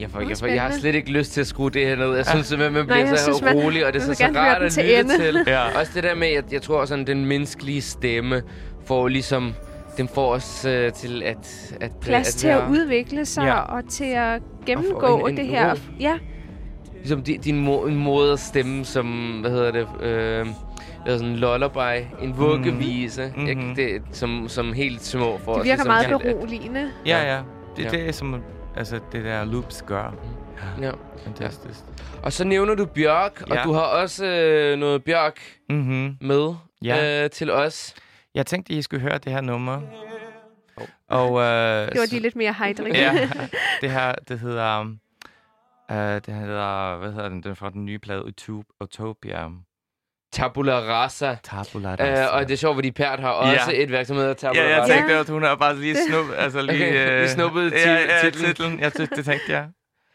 Jeg, får, jeg, får, jeg har slet ikke lyst til at skrue det her ned. Jeg synes simpelthen, man bliver nej, så synes, rolig, man, og det er så, så rart at lytte til. Ja. Også det der med, jeg, jeg tror sådan, den menneskelige stemme får ligesom, den får os øh, til at... at plads at, til at, at udvikle sig, ja. Og til at gennemgå en, en det her. Ro. Ja. Ligesom din, din mo- en måde at stemme som, hvad hedder det, øh, hvad sådan en lullaby, en vuggevise, mm-hmm. ikke? Det, som, som helt små for os. Det virker os, meget helt, beroligende. At, ja, ja. Det er ja. det, som altså, det der loops gør. Ja, ja. Fantastisk. Ja. Og så nævner du Bjørk, ja. Og du har også øh, noget Bjørk mm-hmm. med ja. øh, til os. Jeg tænkte, I skulle høre det her nummer. Oh. Og, øh, det var de lidt mere Heiðrik. Ja, det her, det hedder, øh, det hedder, hvad hedder den? Den er fra den nye plade Utopia. Tabula Rasa. Tabula Rasa. Øh, og det er sjovt, fordi Pärt har også ja. et værk, som hedder Tabula Rasa. Ja, jeg tænkte, at hun har bare lige snuppet, altså lige... Okay. Øh, vi snuppede t- ja, ja, titlen. titlen. Jeg t- det tænkte jeg.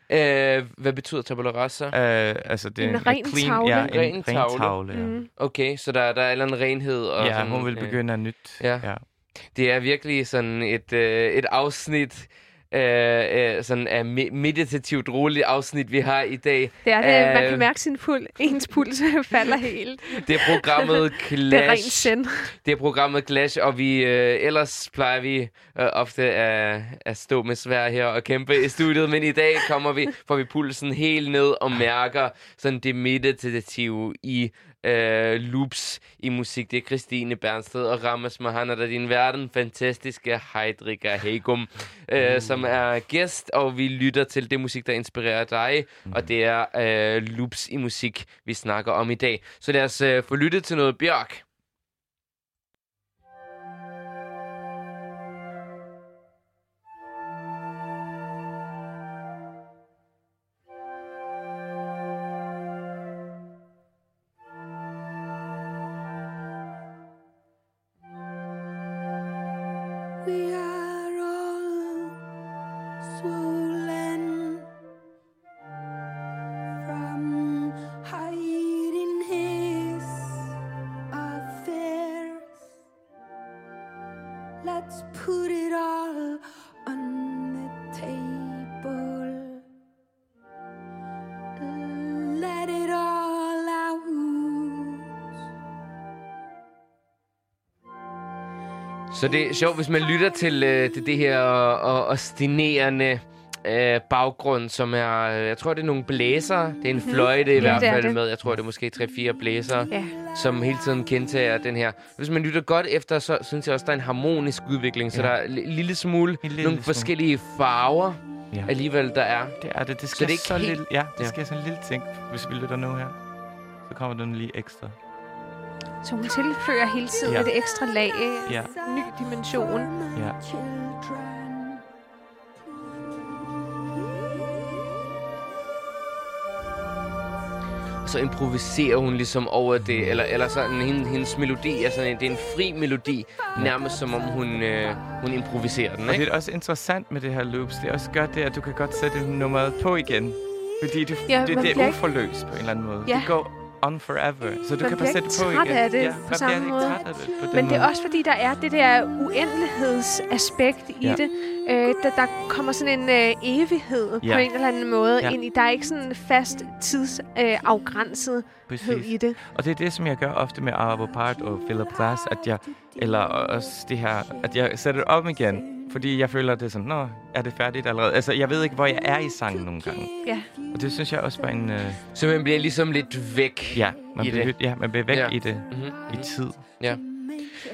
Ja. Øh, hvad betyder Tabula Rasa? Øh, altså, det er en, en ren clean, tavle. Ja, en ren, ren tavle. tavle ja. mm. Okay, så der, der er en eller anden renhed. Og ja, sådan, hun vil begynde at nyt. Ja. ja. Det er virkelig sådan et, øh, et afsnit... Uh, uh, sådan af uh, meditativt roligt afsnit, vi har i dag. Det er det. Uh, man kan mærke sin puls. Ens puls falder helt. Det er programmet Clash. Det er rent sind. Det er programmet Clash, og vi uh, ellers plejer vi uh, ofte at, at stå med sværd her og kæmpe i studiet, men i dag kommer vi, får vi pulsen helt ned og mærker sådan det meditative i Uh, loops i musik. Det er Christine Bernsted og Rames Mahana, der er din verden fantastiske Heiðrik á Heygum, uh, mm. som er gæst, og vi lytter til det musik, der inspirerer dig, mm. og det er uh, loops i musik, vi snakker om i dag. Så lad os uh, få lyttet til noget Bjørk. Så det er sjovt, hvis man lytter til, øh, til det her ostinerende øh, baggrund, som er, jeg tror, det er nogle blæser. Det er en fløjte mm-hmm. i hvert fald med, jeg tror, det er måske tre-fire blæser, yeah. som hele tiden gentager den her. Hvis man lytter godt efter, så synes jeg også, der er en harmonisk udvikling, så ja. der er en lille smule en lille nogle lille forskellige farver ja. alligevel, der er. Det er det. Det skal så det så lille, ja, det ja. skal sådan en lille ting, hvis vi lytter nu her. Så kommer den lige ekstra. Så hun tilfører hele tiden ja. et ekstra lag, ja. ny dimension. Ja. Og så improviserer hun ligesom over det, eller, eller sådan hendes, hendes melodi er sådan en, det er en fri melodi, nærmest som om hun, øh, hun improviserer den. Ikke? Og det er også interessant med det her loops, det også gør det, at du kan godt sætte nummeret på igen, fordi det, ja, det, det er uforløst på en eller anden måde. Ja. Det går on forever. Så du man kan bare sætte på igen. Man bliver ikke træt af det, ja, på samme måde. Af det, på Men det er måde. Også fordi, der er det der uendelighedsaspekt i ja. det. Øh, der, der kommer sådan en øh, evighed ja. på en eller anden måde ja. ind i. Der er ikke sådan en fast tidsafgrænsethed øh, i det. Og det er det, som jeg gør ofte med Arvo Pärt og Philip Glass, at jeg, eller også det her, at jeg sætter det op igen. Fordi jeg føler, at det er sådan, nå, er det færdigt allerede? Altså, jeg ved ikke, hvor jeg er i sangen nogle gange. Ja. Og det synes jeg også var en... Øh... Så man bliver ligesom lidt væk ja, man i bliver, det? Ja, man bliver væk ja. i det. Mm-hmm. I tid. Ja.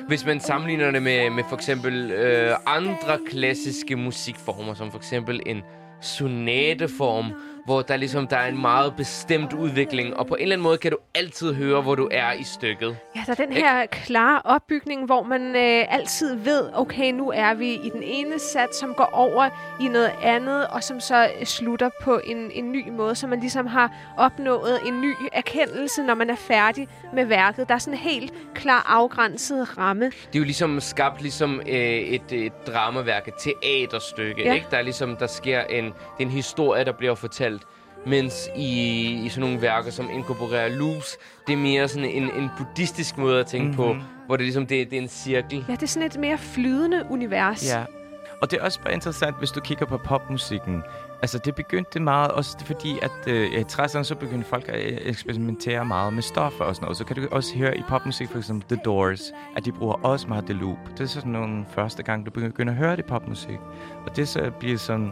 Hvis man sammenligner det med, med for eksempel øh, andre klassiske musikformer, som for eksempel en sonateform, hvor der ligesom der er en meget bestemt udvikling, og på en eller anden måde kan du altid høre, hvor du er i stykket. Ja, der er den her Ik? klare opbygning, hvor man øh, altid ved, okay, nu er vi i den ene sats, som går over i noget andet, og som så slutter på en, en ny måde, så man ligesom har opnået en ny erkendelse, når man er færdig med værket. Der er sådan en helt klar afgrænset ramme. Det er jo ligesom skabt ligesom øh, et, et dramaværk, et teaterstykke, ja. ikke? Der er ligesom, der sker en, det er en historie, der bliver fortalt. Mens i, i sådan nogle værker, som inkorporerer loops, det er mere sådan en, en buddhistisk måde at tænke mm-hmm. på, hvor det ligesom det, det er en cirkel. Ja, det er sådan et mere flydende univers. Ja, og det er også bare interessant, hvis du kigger på popmusikken. Altså, det begyndte meget, også fordi at øh, i tresserne, så begyndte folk at eksperimentere meget med stoffer og sådan noget. Så kan du også høre i popmusik, for eksempel The Doors, at de bruger også meget The Loop. Det er sådan nogle første gang, du begynder at høre det i popmusik. Og det så bliver sådan...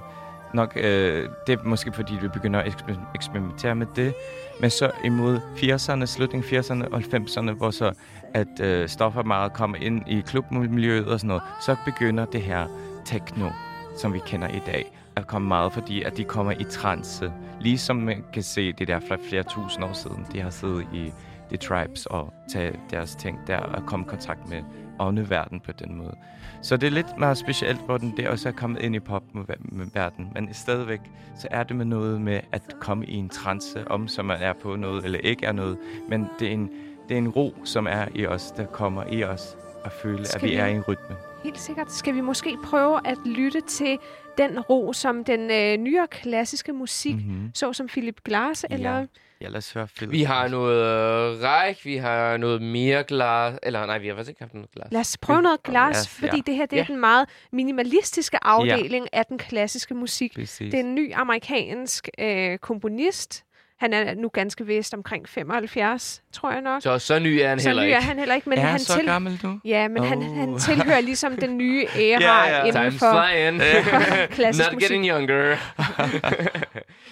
Nok, øh, det er måske fordi, vi begynder at eksper- eksperimentere med det. Men så imod firserne, slutningen firserne og halvfemserne, hvor så at øh, stoffer meget kommer ind i klubmiljøet og sådan noget, så begynder det her techno, som vi kender i dag, at komme meget, fordi at de kommer i trance. Ligesom man kan se det der fra flere tusind år siden, de har siddet i de tribes og taget deres ting der og komme i kontakt med åndeverden på den måde. Så det er lidt meget specielt, hvor den der også er kommet ind i popverdenen, men stadigvæk så er det med noget med at komme i en trance om, som man er på noget eller ikke er noget, men det er en, det er en ro, som er i os, der kommer i os at føle, skal at vi, vi er i en rytme. Helt sikkert. Skal vi måske prøve at lytte til den ro, som den øh, nyere klassiske musik, mm-hmm. så som Philip Glass, ja. eller... Ja, lad os høre Philip. Vi har noget øh, Reich, vi har noget mere Glass, eller nej, vi har faktisk ikke haft noget Glass. Lad os prøve noget Glass, fordi ja. det her det er ja. den meget minimalistiske afdeling ja. af den klassiske musik. Præcis. Det er en ny amerikansk øh, komponist. Han er nu ganske vist omkring femoghalvfjerds, tror jeg nok. Så så ny er han så heller ikke. Så ny er han heller ikke, men er han, han så til... gammel nu? Ja, men oh. han, han tilhører ligesom den nye æra yeah, yeah. inden for, for klassisk Not musik. Not getting younger.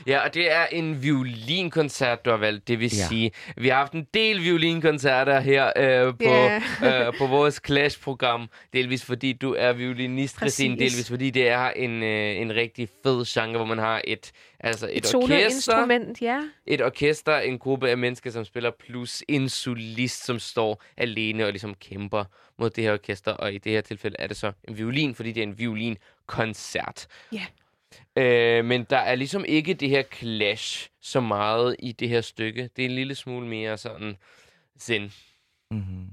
Ja, og det er en violinkoncert, du har valgt, det vil yeah. sige. Vi har haft en del violinkoncerter her øh, på, yeah. øh, på vores Clash-program. Delvis fordi du er violinist, Christine, delvis fordi det er en, øh, en rigtig fed genre, hvor man har et... Altså et, et soloinstrument, ja. Et orkester, en gruppe af mennesker, som spiller, plus en solist, som står alene og ligesom kæmper mod det her orkester. Og i det her tilfælde er det så en violin, fordi det er en violinkoncert. Ja. Yeah. Øh, men der er ligesom ikke det her clash så meget i det her stykke. Det er en lille smule mere sådan zen. Mhm.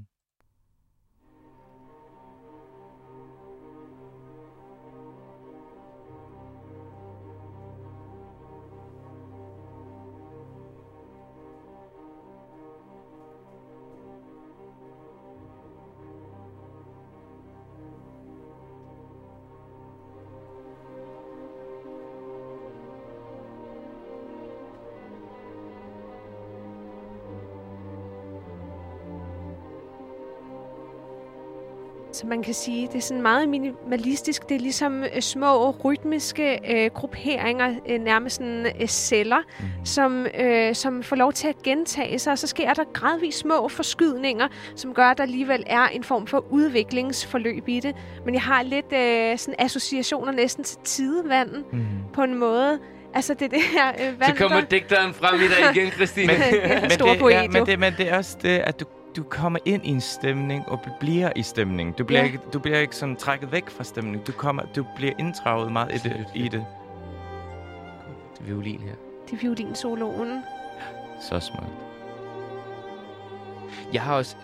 Så man kan sige, det er sådan meget minimalistisk. Det er ligesom små rytmiske øh, grupperinger, øh, nærmest sådan øh, celler, som, øh, som får lov til at gentage sig. Og så sker der gradvist små forskydninger, som gør, at der alligevel er en form for udviklingsforløb i det. Men jeg har lidt øh, sådan associationer næsten til tidevanden mm. på en måde. Altså det der øh, vand. Så kommer digteren frem i dig igen, Christine. men, men, det, ja, men, det, men det er også det, at du Du kommer ind i en stemning og bliver i stemningen. Du bliver, yeah. ikke, du bliver ikke sådan trækket væk fra stemningen. Du, kommer, du bliver inddraget meget i det. I det. det er violin her. Det er violinsoloen. Så smukt. Jeg har også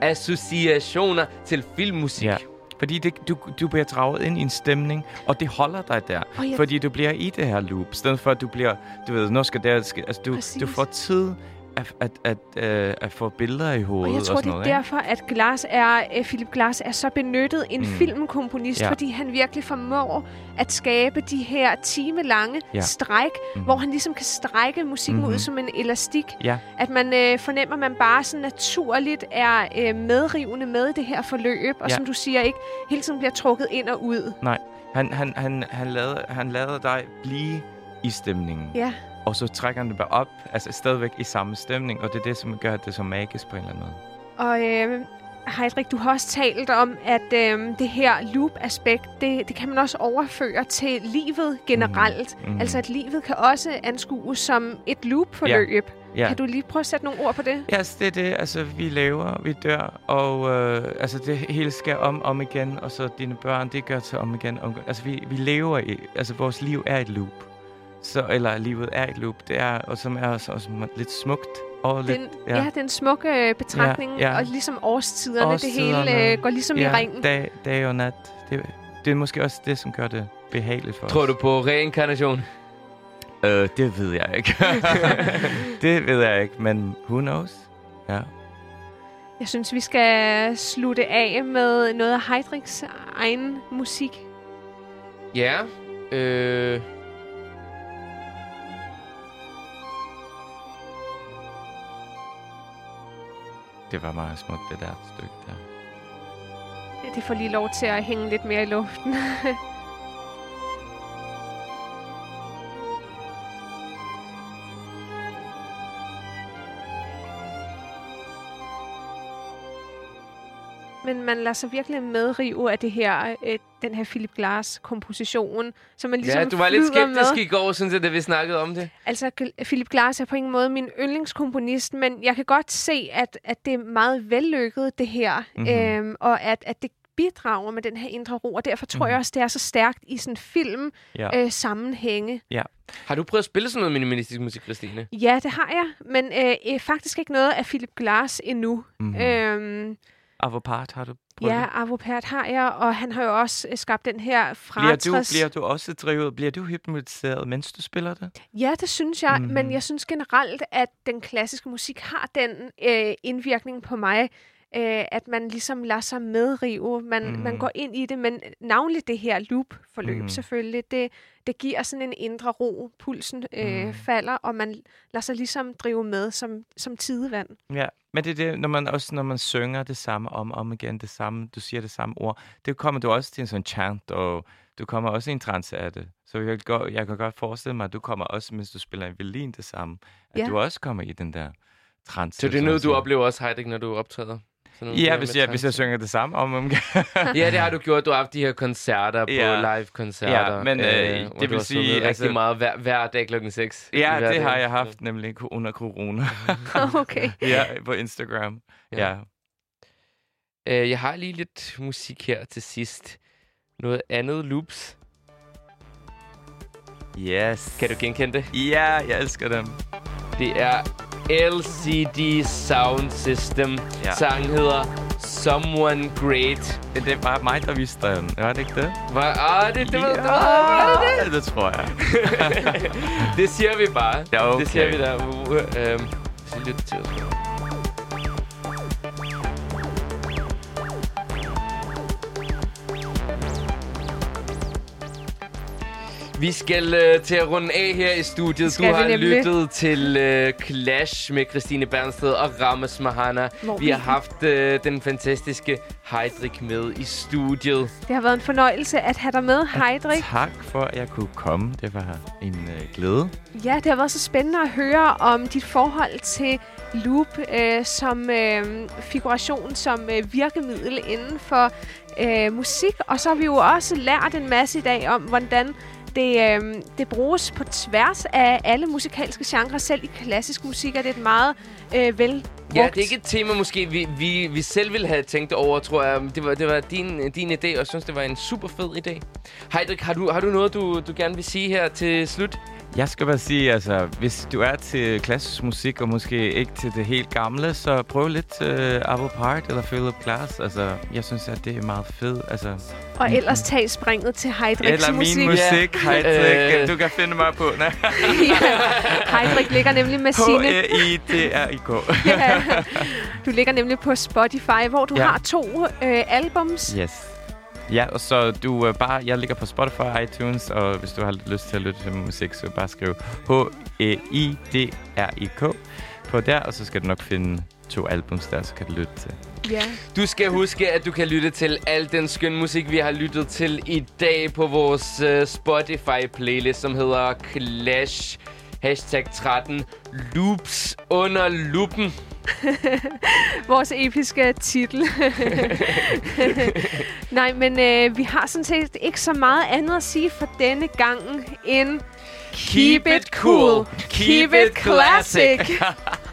associationer til filmmusik. Ja. Fordi det, du, du bliver draget ind i en stemning, og det holder dig der. Oh, yeah. Fordi du bliver i det her loop. I stedet for, at du bliver... Du ved, nu skal der... Altså, du, du får tid... at, at, at, at, at få billeder i hovedet. Og jeg tror, og sådan noget, det er derfor, at Glass er, uh, Philip Glass er så benyttet en mm. filmkomponist, ja. fordi han virkelig formår at skabe de her timelange ja. stræk, mm. hvor han ligesom kan strække musikken mm-hmm. ud som en elastik. Ja. At man uh, fornemmer, at man bare sådan naturligt er uh, medrivende med det her forløb, og ja. som du siger, ikke hele tiden bliver trukket ind og ud. Nej, han, han, han, han, lavede, han lavede dig blive i stemningen. Ja. Og så trækker han det bare op, altså stadigvæk i samme stemning, og det er det, som gør det så magisk på en eller anden måde. Og øh, Heiðrik, du har også talt om, at øh, det her loop-aspekt, det, det kan man også overføre til livet generelt. Mm-hmm. Altså at livet kan også anskues som et loop-forløb. Ja. Ja. Kan du lige prøve at sætte nogle ord på det? Ja, yes, det er det. Altså vi lever, vi dør, og øh, altså det hele skal om om igen, og så dine børn, det gør til om igen. Om, altså vi, vi lever i, altså vores liv er et loop. Så, eller livet er et loop, det er, og som er også, også lidt smukt. Og den, lidt, ja. ja, det er en smuk øh, betragtning, ja, ja. og ligesom årstiderne, årstiderne, det hele øh, går ligesom ja, i ringen. Dag, dag og nat, det, det er måske også det, som gør det behageligt for Tror os. Tror du på reinkarnation? Øh, det ved jeg ikke. Det ved jeg ikke, men who knows? Ja. Jeg synes, vi skal slutte af med noget af Heydrichs egen musik. Ja, øh... Det var meget smukt, det der stykke der. Det får lige lov til at hænge lidt mere i luften. Men man lader sig virkelig medrive af det her, øh, den her Philip Glass-komposition, som man ligesom flyder med. Ja, du var lidt skeptisk med. I går, synes jeg, da vi snakkede om det. Altså, Philip Glass er på ingen måde min yndlingskomponist, men jeg kan godt se, at, at det er meget vellykket, det her, mm-hmm. øhm, og at, at det bidrager med den her indre ro, og derfor tror mm-hmm. jeg også, det er så stærkt i sådan film ja. øh, sammenhænge. Ja. Har du prøvet at spille sådan noget minimalistisk musik, Christine? Ja, det har jeg, men øh, øh, faktisk ikke noget af Philip Glass endnu. Mm-hmm. Øhm, Arvo Pärt har du prøvet? Ja, Arvo Pärt har jeg, og han har jo også skabt den her fratræs... Bliver du, bliver du også drevet? Bliver du hypnotiseret, mens du spiller det? Ja, det synes jeg, mm-hmm. men jeg synes generelt, at den klassiske musik har den øh, indvirkning på mig, øh, at man ligesom lader sig medrive, man, mm-hmm. man går ind i det, men navnligt det her loop-forløb mm-hmm. selvfølgelig, det, det giver sådan en indre ro, pulsen øh, mm-hmm. falder, og man lader sig ligesom drive med som, som tidevand. Ja. Men det er det, når man også når man synger det samme om om igen, det samme, du siger det samme ord, det kommer du også til en sådan chant, og du kommer også i en trance af det. Så jeg kan godt, jeg kan godt forestille mig, at du kommer også, mens du spiller en violin det samme, at ja. du også kommer i den der trance. Så det er noget, du oplever også, Heiðrik, når du optræder? Ja, hvis jeg, hvis jeg synger det samme om om igen. Ja, det har du gjort. Du har haft de her koncerter på ja. live-koncerter. Ja, men øh, øh, det, det vil sige... Rigtig altså, meget hver, hver dag klokken seks. Ja, det dag. Har jeg haft nemlig under corona. Okay. Ja, på Instagram. Ja. ja. Øh, jeg har lige lidt musik her til sidst. Noget andet loops. Yes. Kan du genkende det? Ja, jeg elsker dem. Det er... L C D Sound System. Ja. Sangen hedder Someone Great. Det, det var mig, der viste den. Var det ikke det? Var ah, det det? Ja. Var, var det, det? Det tror jeg. Det siger vi bare. Ja, okay. Det siger vi der. Øhm, så lyt til. Vi skal øh, til at runde af her i studiet. Skal du har lyttet til øh, Clash med Christine Bernsted og Rames Mahana. Hvor vi har haft øh, den fantastiske Heiðrik med i studiet. Det har været en fornøjelse at have dig med, Heiðrik. Tak for, at jeg kunne komme. Det var en øh, glæde. Ja, det har været så spændende at høre om dit forhold til loop øh, som øh, figuration, som øh, virkemiddel inden for øh, musik. Og så har vi jo også lært en masse i dag om, hvordan... Det, øh, det bruges på tværs af alle musikalske genrer, selv i klassisk musik, og det er et meget øh, vel Ja, det er ikke et tema, måske vi, vi, vi selv ville have tænkt over, tror jeg. Det var, det var din, din idé, og jeg synes, det var en super fed idé. Heiðrik, har du, har du noget, du, du gerne vil sige her til slut? Jeg skal bare sige, altså, hvis du er til klassisk musik, og måske ikke til det helt gamle, så prøv lidt uh, Arvo Pärt eller Philip Glass. Altså, jeg synes, at det er meget fedt. Altså, og ellers tag springet til Heidriks musik. Eller min musik, Heiðrik. Du kan finde mig på. Heiðrik ligger nemlig med sine... H E I D R I K. Du ligger nemlig på Spotify, hvor du har to albums. Yes. Ja, og så du øh, bare... Jeg ligger på Spotify og iTunes, og hvis du har lyst til at lytte til musik, så bare skriv H E I D R I K på der, og så skal du nok finde to albums der, så kan du lytte til. Yeah. Du skal huske, at du kan lytte til al den skøn musik, vi har lyttet til i dag på vores øh, Spotify-playlist, som hedder Clash hashtag tretten Loops under lupen. Vores episke titel. Nej, men øh, vi har sådan set ikke så meget andet at sige for denne gangen end Keep, keep it cool, keep it classic. It classic.